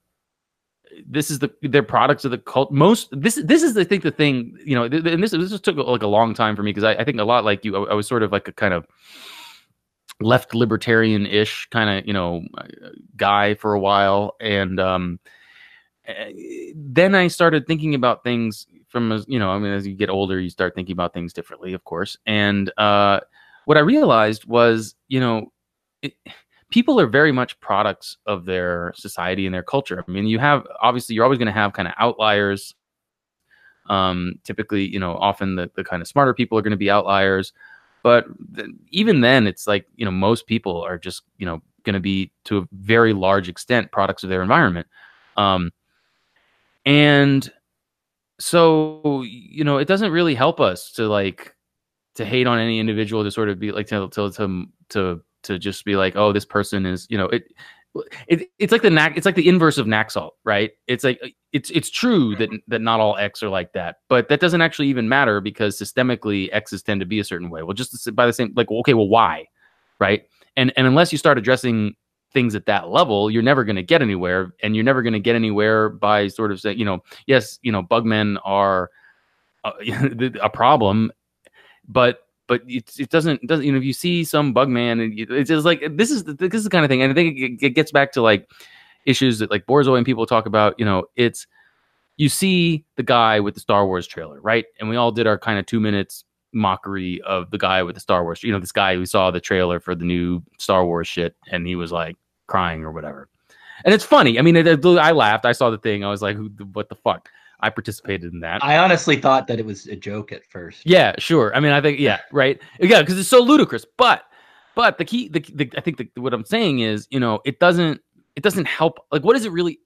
this is they're products of the cult. This is, I think, the thing, you know, and this just took like a long time for me, because I think a lot like you, I was sort of like a kind of left libertarian-ish kind of, you know, guy for a while. And then I started thinking about things from, you know, I mean, as you get older, you start thinking about things differently, of course. And what I realized was, you know, people are very much products of their society and their culture. I mean, you have, obviously, you're always going to have kind of outliers. Typically, you know, often the kind of smarter people are going to be outliers. But even then, it's like, you know, most people are just, you know, going to be, to a very large extent, products of their environment. And so, you know, it doesn't really help us to like, to hate on any individual, to sort of be like, to just be like, oh, this person is, you know, it's like it's like the inverse of Naxalt, right? It's like, it's true that not all X are like that, but that doesn't actually even matter, because systemically X's tend to be a certain way. Well, just by the same, like, okay, well, why? Right. And unless you start addressing things at that level, you're never going to get anywhere, and you're never going to get anywhere by sort of saying, you know, yes, you know, bugmen are a problem, but it doesn't, you know, if you see some bug man, and it's just like, this is the kind of thing. And I think it gets back to like issues that like Borzoi and people talk about, you know, it's, you see the guy with the Star Wars trailer, right? And we all did our kind of 2 minutes mockery of the guy with the Star Wars, you know, this guy who saw the trailer for the new Star Wars shit, and he was like crying or whatever. And it's funny. I mean, I laughed. I saw the thing. I was like, what the fuck? I participated in that. I honestly thought that it was a joke at first. Yeah, sure. I mean, I think, yeah, right. Yeah, because it's so ludicrous. But the key, I think what I'm saying is, you know, it doesn't help. Like, what is it really?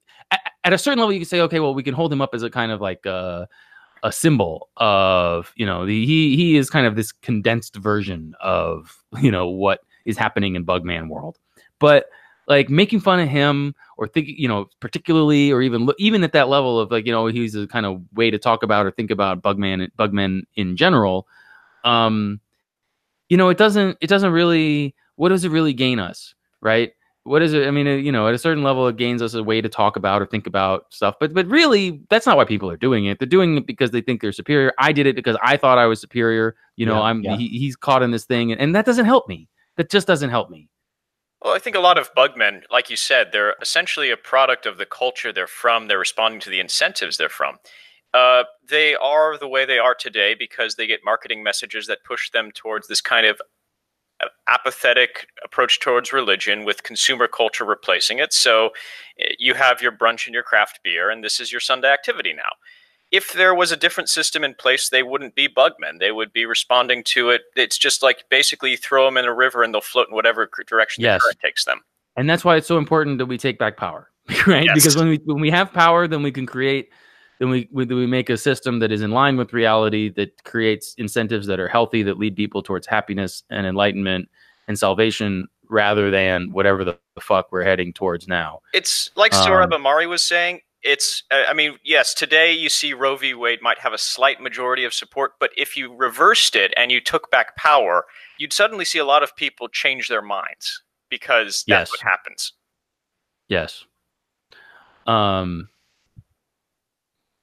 At a certain level, you can say, okay, well, we can hold him up as a kind of like a symbol of, you know, he is kind of this condensed version of, you know, what is happening in Bugman world. But like making fun of him, or thinking, you know, particularly, or even at that level of like, you know, he's a kind of way to talk about or think about bugmen in general. You know, it doesn't really, what does it really gain us? Right. What is it? I mean, you know, at a certain level, it gains us a way to talk about or think about stuff, but really that's not why people are doing it. They're doing it because they think they're superior. I did it because I thought I was superior. You know, he's caught in this thing, and that doesn't help me. That just doesn't help me. Well, I think a lot of bugmen, like you said, they're essentially a product of the culture they're from. They're responding to the incentives they're from. They are the way they are today because they get marketing messages that push them towards this kind of apathetic approach towards religion, with consumer culture replacing it. So you have your brunch and your craft beer, and this is your Sunday activity now. If there was a different system in place, they wouldn't be bugmen. They would be responding to it. It's just like, basically you throw them in a river and they'll float in whatever direction the current takes them. And that's why it's so important that we take back power, right? Yes. Because when we have power, then we can create, then we make a system that is in line with reality, that creates incentives that are healthy, that lead people towards happiness and enlightenment and salvation, rather than whatever the fuck we're heading towards now. It's like Sourab Amari was saying. It's, I mean, yes, today you see Roe v. Wade might have a slight majority of support, but if you reversed it and you took back power, you'd suddenly see a lot of people change their minds, because that's what happens. Yes.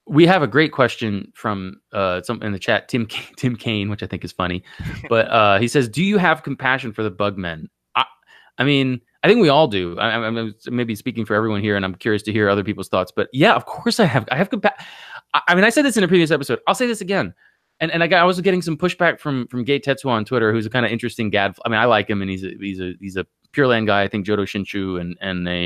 We have a great question from something in the chat, Tim Kane, which I think is funny, but he says, "Do you have compassion for the bugmen?" I mean, I think we all do. I'm maybe speaking for everyone here, and I'm curious to hear other people's thoughts. But yeah, of course I have. I have compassion. I mean, I said this in a previous episode. I'll say this again. And I was getting some pushback from Gay Tetsuo on Twitter, who's a kind of interesting gad. I mean, I like him, and he's a Pure Land guy. I think Jodo Shinshu and a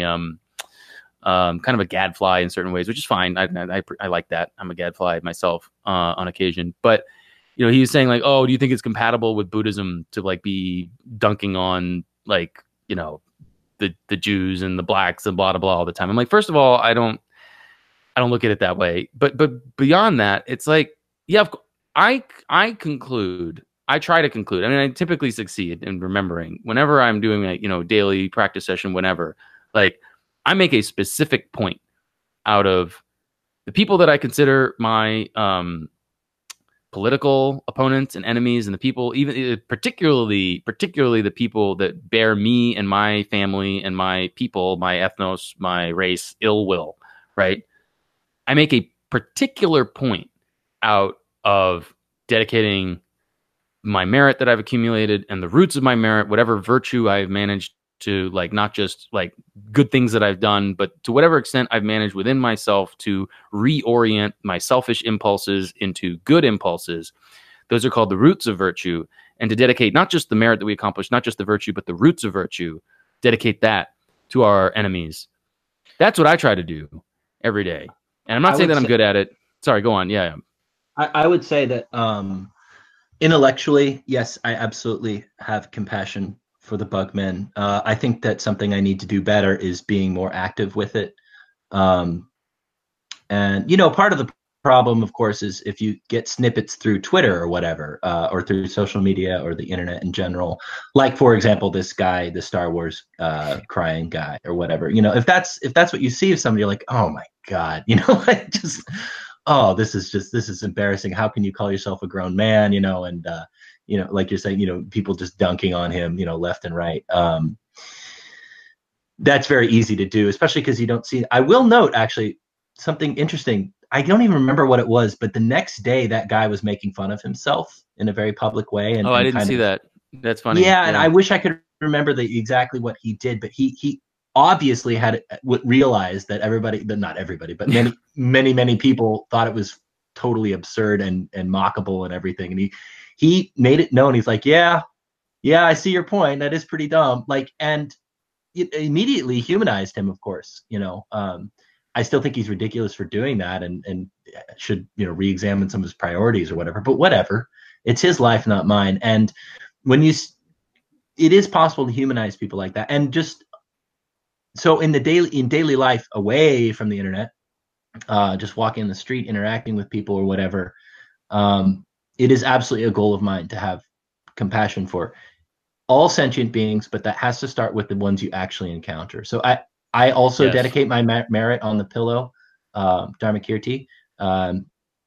kind of a gadfly in certain ways, which is fine. I like that. I'm a gadfly myself on occasion, but you know, he was saying like, oh, do you think it's compatible with Buddhism to like be dunking on like, you know, the Jews and the blacks and blah, blah, blah all the time. I'm like, first of all, I don't look at it that way. But beyond that, it's like, yeah, I try to conclude. I mean, I typically succeed in remembering whenever I'm doing a, you know, daily practice session, whenever, like I make a specific point out of the people that I consider my political opponents and enemies, and the people, even particularly the people that bear me and my family and my people, my ethnos, my race, ill will, right? I make a particular point out of dedicating my merit that I've accumulated and the roots of my merit, whatever virtue I've managed to, like, not just like good things that I've done, but to whatever extent I've managed within myself to reorient my selfish impulses into good impulses. Those are called the roots of virtue. And to dedicate not just the merit that we accomplished, not just the virtue, but the roots of virtue, dedicate that to our enemies. That's what I try to do every day. And I'm not saying that I'm good at it. Sorry, go on. Yeah. I would say that intellectually, yes, I absolutely have compassion for the bugmen. I think that something I need to do better is being more active with it. And, you know, part of the problem, of course, is if you get snippets through Twitter or whatever, or through social media or the internet in general, like, for example, this guy, the Star Wars crying guy or whatever, you know, if that's what you see of somebody, you're like, oh, my God, you know, like just... oh, this is embarrassing. How can you call yourself a grown man, you know? And, you know, like you're saying, you know, people just dunking on him, you know, left and right. That's very easy to do, especially because you don't see. I will note, actually, something interesting. I don't even remember what it was, but the next day that guy was making fun of himself in a very public way. And, oh, I didn't see that. That's funny. Yeah, and I wish I could remember exactly what he did, but he obviously realized that everybody, not everybody, but many, many, many people thought it was totally absurd and mockable and everything. And he made it known. He's like, yeah, I see your point. That is pretty dumb. Like, and it immediately humanized him, of course, you know. I still think he's ridiculous for doing that and should, you know, reexamine some of his priorities or whatever, but whatever, it's his life, not mine. And it is possible to humanize people like that. And just, so in daily life away from the internet, just walking in the street, interacting with people or whatever, it is absolutely a goal of mine to have compassion for all sentient beings, but that has to start with the ones you actually encounter. So I also dedicate my merit on the pillow, Dharmakirti, and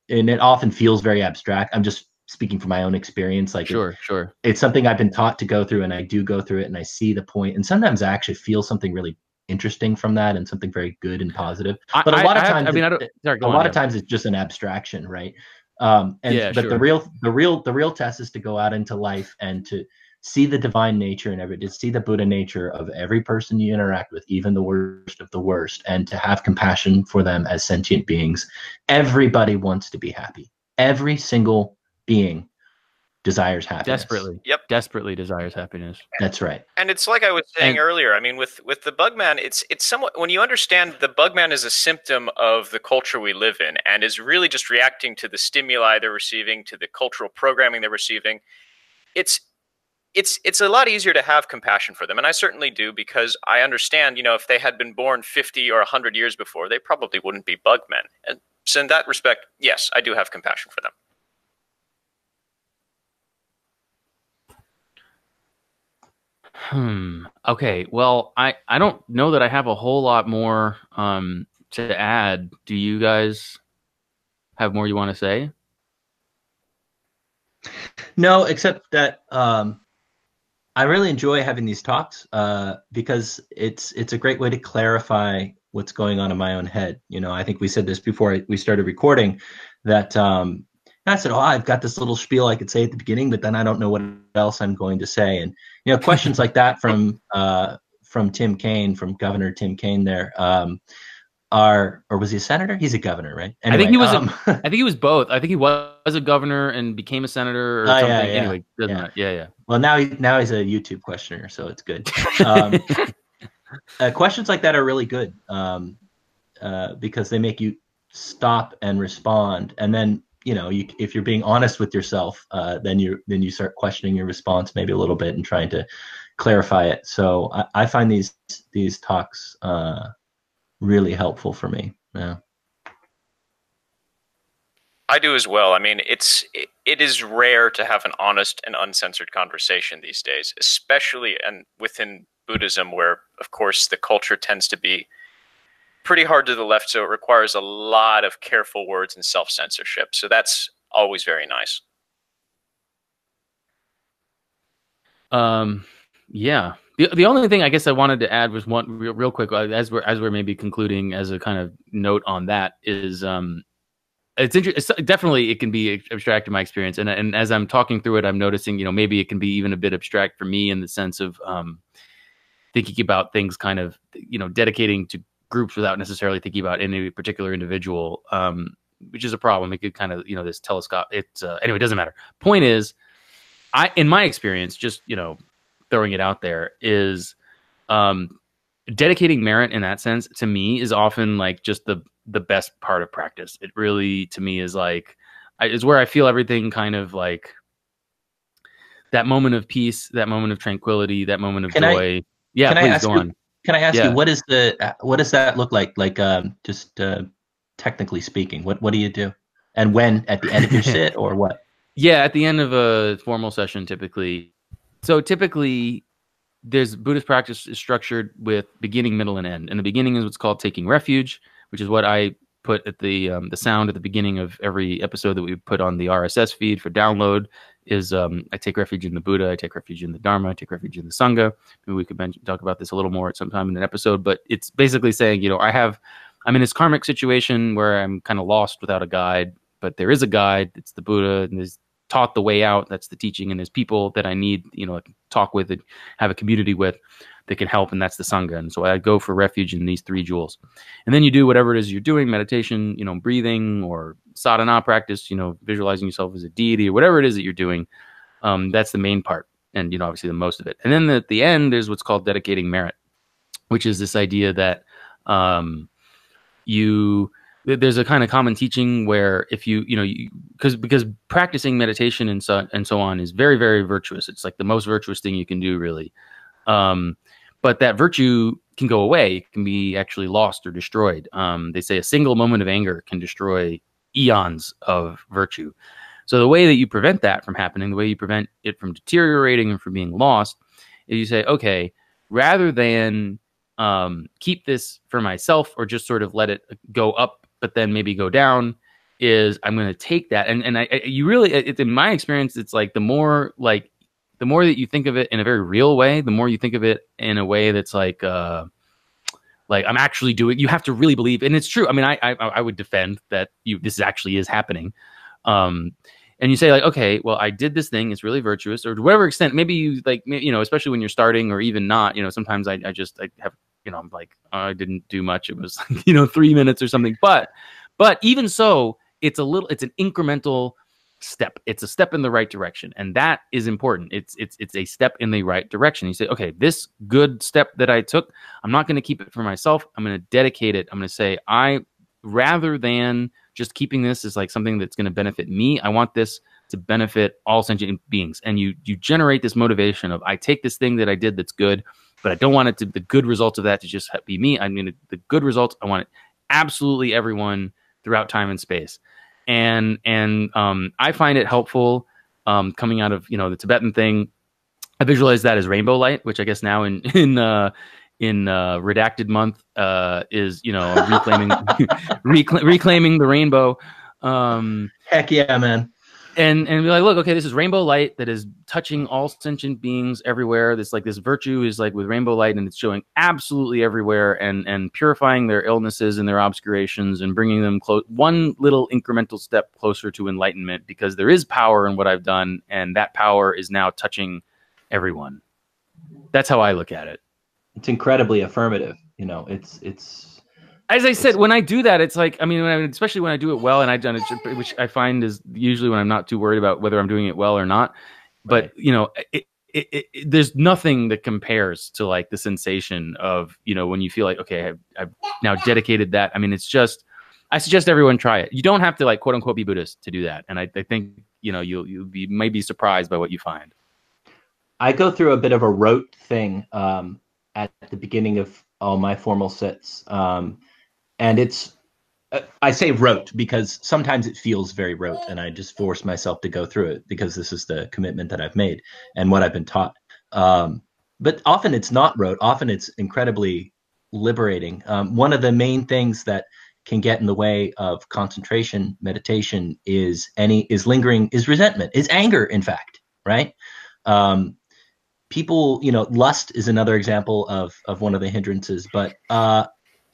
it often feels very abstract. I'm just speaking from my own experience, like sure. It's something I've been taught to go through, and I do go through it, and I see the point. And sometimes I actually feel something really interesting from that, and something very good and positive. But a lot of times it's just an abstraction, right? The real test is to go out into life and to see the divine nature to see the Buddha nature of every person you interact with, even the worst of the worst, and to have compassion for them as sentient beings. Everybody wants to be happy. Every single being desires happiness. Desperately. Yep. Desperately desires happiness. That's right. And it's like I was saying earlier, I mean, with the bugman, it's somewhat, when you understand the bugman is a symptom of the culture we live in and is really just reacting to the stimuli they're receiving, to the cultural programming they're receiving, it's a lot easier to have compassion for them. And I certainly do, because I understand, you know, if they had been born 50 or 100 years before, they probably wouldn't be bugmen. And so in that respect, yes, I do have compassion for them. Okay. Well, I don't know that I have a whole lot more to add. Do you guys have more you want to say? No, except that I really enjoy having these talks because it's a great way to clarify what's going on in my own head. You know, I think we said this before we started recording that I said, oh, I've got this little spiel I could say at the beginning, but then I don't know what else I'm going to say. And, you know, questions like that from Tim Kaine, from Governor Tim Kaine there, or was he a senator? He's a governor, right? Anyway, I think he was. I think he was both. I think he was a governor and became a senator or something. Yeah, anyway, yeah. Well, now he's a YouTube questioner, so it's good. Questions like that are really good because they make you stop and respond, and then if you're being honest with yourself, then you start questioning your response maybe a little bit and trying to clarify it. So I find these talks really helpful for me. Yeah, I do as well. I mean, it is rare to have an honest and uncensored conversation these days, especially and within Buddhism, where of course the culture tends to be pretty hard to the left, so it requires a lot of careful words and self-censorship. So that's always very nice. Yeah. The only thing I guess I wanted to add was one real quick, as we're maybe concluding as a kind of note on that, is definitely it can be abstract in my experience, and as I'm talking through it, I'm noticing maybe it can be even a bit abstract for me in the sense of thinking about things kind of dedicating to groups without necessarily thinking about any particular individual, which is a problem. It could kind of this telescope. It's anyway, it doesn't matter. Point is, in my experience, just throwing it out there, is dedicating merit in that sense to me is often like just the best part of practice. It really, to me, is like, is where I feel everything kind of like that moment of peace, that moment of tranquility, that moment of joy. Yeah, please go on. Can I ask you, what does that look like? Like, technically speaking, what do you do? And when, at the end of your sit or what? Yeah. At the end of a formal session, typically. So typically, there's Buddhist practice is structured with beginning, middle, and end. And the beginning is what's called taking refuge, which is what I put at the sound at the beginning of every episode that we put on the RSS feed for download. Is I take refuge in the Buddha, I take refuge in the Dharma, I take refuge in the Sangha. Maybe we could talk about this a little more at some time in an episode. But it's basically saying, I'm in this karmic situation where I'm kind of lost without a guide, but there is a guide. It's the Buddha, and there's taught the way out, that's the teaching, and there's people that I need, I can talk with and have a community with that can help, and that's the Sangha. And so I go for refuge in these three jewels. And then you do whatever it is you're doing, meditation, breathing, or sadhana practice, visualizing yourself as a deity, or whatever it is that you're doing. That's the main part, and obviously the most of it. And then at the end, there's what's called dedicating merit, which is this idea that there's a kind of common teaching where if because practicing meditation and so on is very, very virtuous. It's like the most virtuous thing you can do, really. But that virtue can go away. It can be actually lost or destroyed. They say a single moment of anger can destroy eons of virtue. So the way that you prevent that from happening, the way you prevent it from deteriorating and from being lost, is you say, okay, rather than keep this for myself or just sort of let it go up but then maybe go down, is I'm going to take that. And in my experience, it's like the more that you think of it in a very real way, the more you think of it in a way that's like I'm actually doing, you have to really believe. And it's true. I mean, I would defend that this actually is happening. And you say like, okay, well, I did this thing. It's really virtuous, or to whatever extent, maybe you like, especially when you're starting or even not, sometimes I'm like, oh, I didn't do much. It was 3 minutes or something. But even so, it's an incremental step. It's a step in the right direction. And that is important. It's a step in the right direction. You say, okay, this good step that I took, I'm not going to keep it for myself. I'm going to dedicate it. I'm going to say, rather than just keeping this as like something that's going to benefit me, I want this to benefit all sentient beings. And you generate this motivation of, I take this thing that I did that's good, but I don't want it to, the good results of that to just be me. I mean, the good results, I want it absolutely everyone throughout time and space. And I find it helpful coming out of, the Tibetan thing. I visualize that as rainbow light, which I guess now in redacted month is, reclaiming, reclaiming the rainbow. Heck yeah, man. And be like, look, okay, this is rainbow light that is touching all sentient beings everywhere. This virtue is like with rainbow light, and it's showing absolutely everywhere, and purifying their illnesses and their obscurations, and bringing them close, one little incremental step closer to enlightenment, because there is power in what I've done, and that power is now touching everyone. That's how I look at it. it's incredibly affirmative. You know, it's as I said, when I do that, it's like, I mean, when I, especially when I do it well, and I've done it, which I find is usually when I'm not too worried about whether I'm doing it well or not. But, right. You know, there's nothing that compares to like the sensation of, you know, when you feel like, okay, I've now dedicated that. I mean, it's just, I suggest everyone try it. You don't have to like, quote unquote, be Buddhist to do that. And I think, you know, you may be surprised by what you find. I go through a bit of a rote thing at the beginning of all my formal sets. And it's, I say rote because sometimes it feels very rote, and I just force myself to go through it because this is the commitment that I've made and what I've been taught. But often it's not rote. Often it's incredibly liberating. One of the main things that can get in the way of concentration meditation is resentment, is anger, in fact, right? People, you know, lust is another example of one of the hindrances, but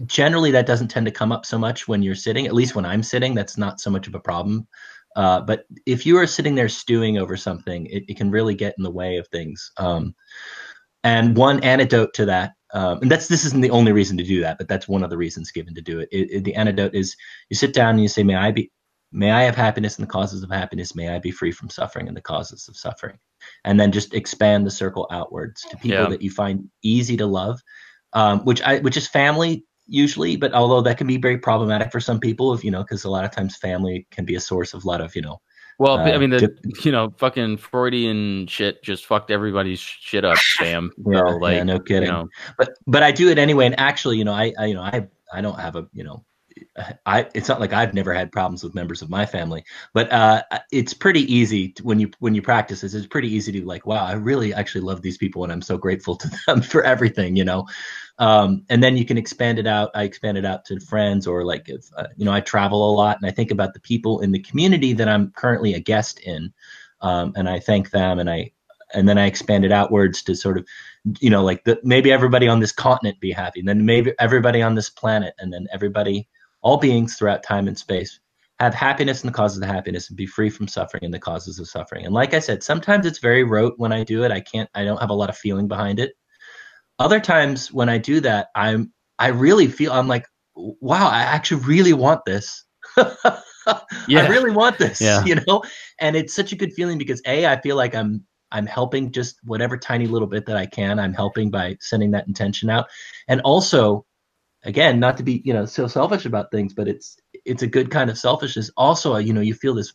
generally that doesn't tend to come up so much when you're sitting. At least when I'm sitting, that's not so much of a problem. But if you are sitting there stewing over something, it can really get in the way of things. And one antidote to that, and this isn't the only reason to do that, but that's one of the reasons given to do it. The antidote is you sit down and you say, may I have happiness in the causes of happiness? May I be free from suffering in the causes of suffering? And then just expand the circle outwards to people that you find easy to love, which is family usually, but although that can be very problematic for some people, if you know, because a lot of times family can be a source of a lot of, you know. Well, I mean, you know, fucking Freudian shit just fucked everybody's shit up, fam. Yeah, so, like, yeah, no kidding. You know. But I do it anyway, and actually, you know, I don't have a, you know. It's not like I've never had problems with members of my family, but it's pretty easy to, when you practice this, it's pretty easy to like, wow, I really actually love these people and I'm so grateful to them for everything, you know? And then you can expand it out. I expand it out to friends, or like, if, you know, I travel a lot and I think about the people in the community that I'm currently a guest in, and I thank them, and then I expand it outwards to sort of, you know, like maybe everybody on this continent be happy, and then maybe everybody on this planet, and then everybody, all beings throughout time and space, have happiness in the causes of happiness and be free from suffering in the causes of suffering. And like I said, sometimes it's very rote when I do it. I don't have a lot of feeling behind it. Other times when I do that, I really feel, I'm like, wow, I actually really want this. I really want this, you know? And it's such a good feeling because I feel like I'm helping just whatever tiny little bit that I can. I'm helping by sending that intention out. And also, again, not to be, you know, so selfish about things, but it's a good kind of selfishness. Also, you know, you feel this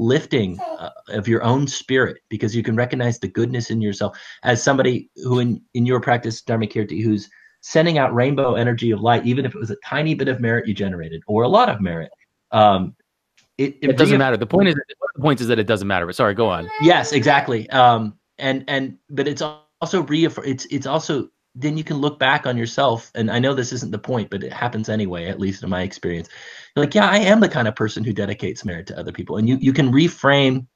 lifting of your own spirit, because you can recognize the goodness in yourself as somebody who in your practice, Dharmakirti, who's sending out rainbow energy of light, even if it was a tiny bit of merit you generated or a lot of merit. It doesn't matter. The point is that it doesn't matter, but sorry, go on. Yes, exactly. But it's also then you can look back on yourself, and I know this isn't the point, but it happens anyway, at least in my experience. You're like, yeah, I am the kind of person who dedicates merit to other people. And you can reframe,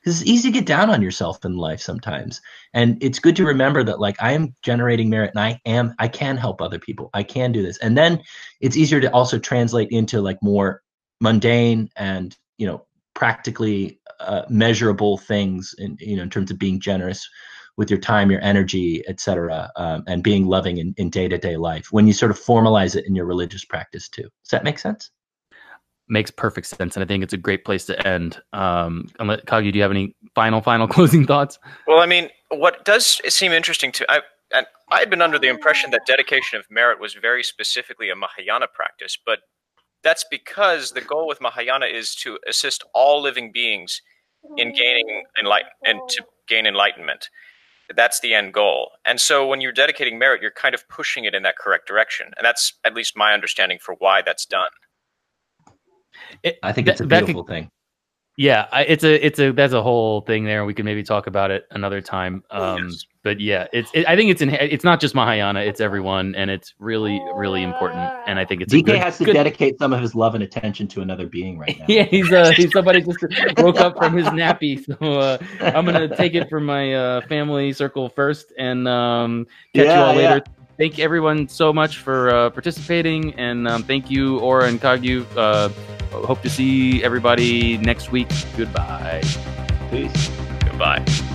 because it's easy to get down on yourself in life sometimes. And it's good to remember that, like, I am generating merit, and I can help other people. I can do this. And then it's easier to also translate into like more mundane and, you know, practically measurable things in, you know, in terms of being generous with your time, your energy, etc., and being loving in day-to-day life when you sort of formalize it in your religious practice too. Does that make sense? Makes perfect sense, and I think it's a great place to end. Kagyu, do you have any final closing thoughts? Well, I mean, what does seem interesting to I had been under the impression that dedication of merit was very specifically a Mahayana practice, but that's because the goal with Mahayana is to assist all living beings in gain enlightenment. That's the end goal. And so when you're dedicating merit, you're kind of pushing it in that correct direction. And that's at least my understanding for why that's done. I think it's a beautiful thing. Yeah, that's a whole thing there. We can maybe talk about it another time. Yes. But yeah, I think it's not just Mahayana, it's everyone. And it's really, really important. And I think it's DK has to dedicate some of his love and attention to another being right now. Yeah, he's somebody just woke up from his nappy. So I'm going to take it from my family circle first and catch you all later. Yeah. Thank everyone so much for participating, and thank you, Aura and Kagyu. Hope to see everybody next week. Goodbye. Peace. Goodbye.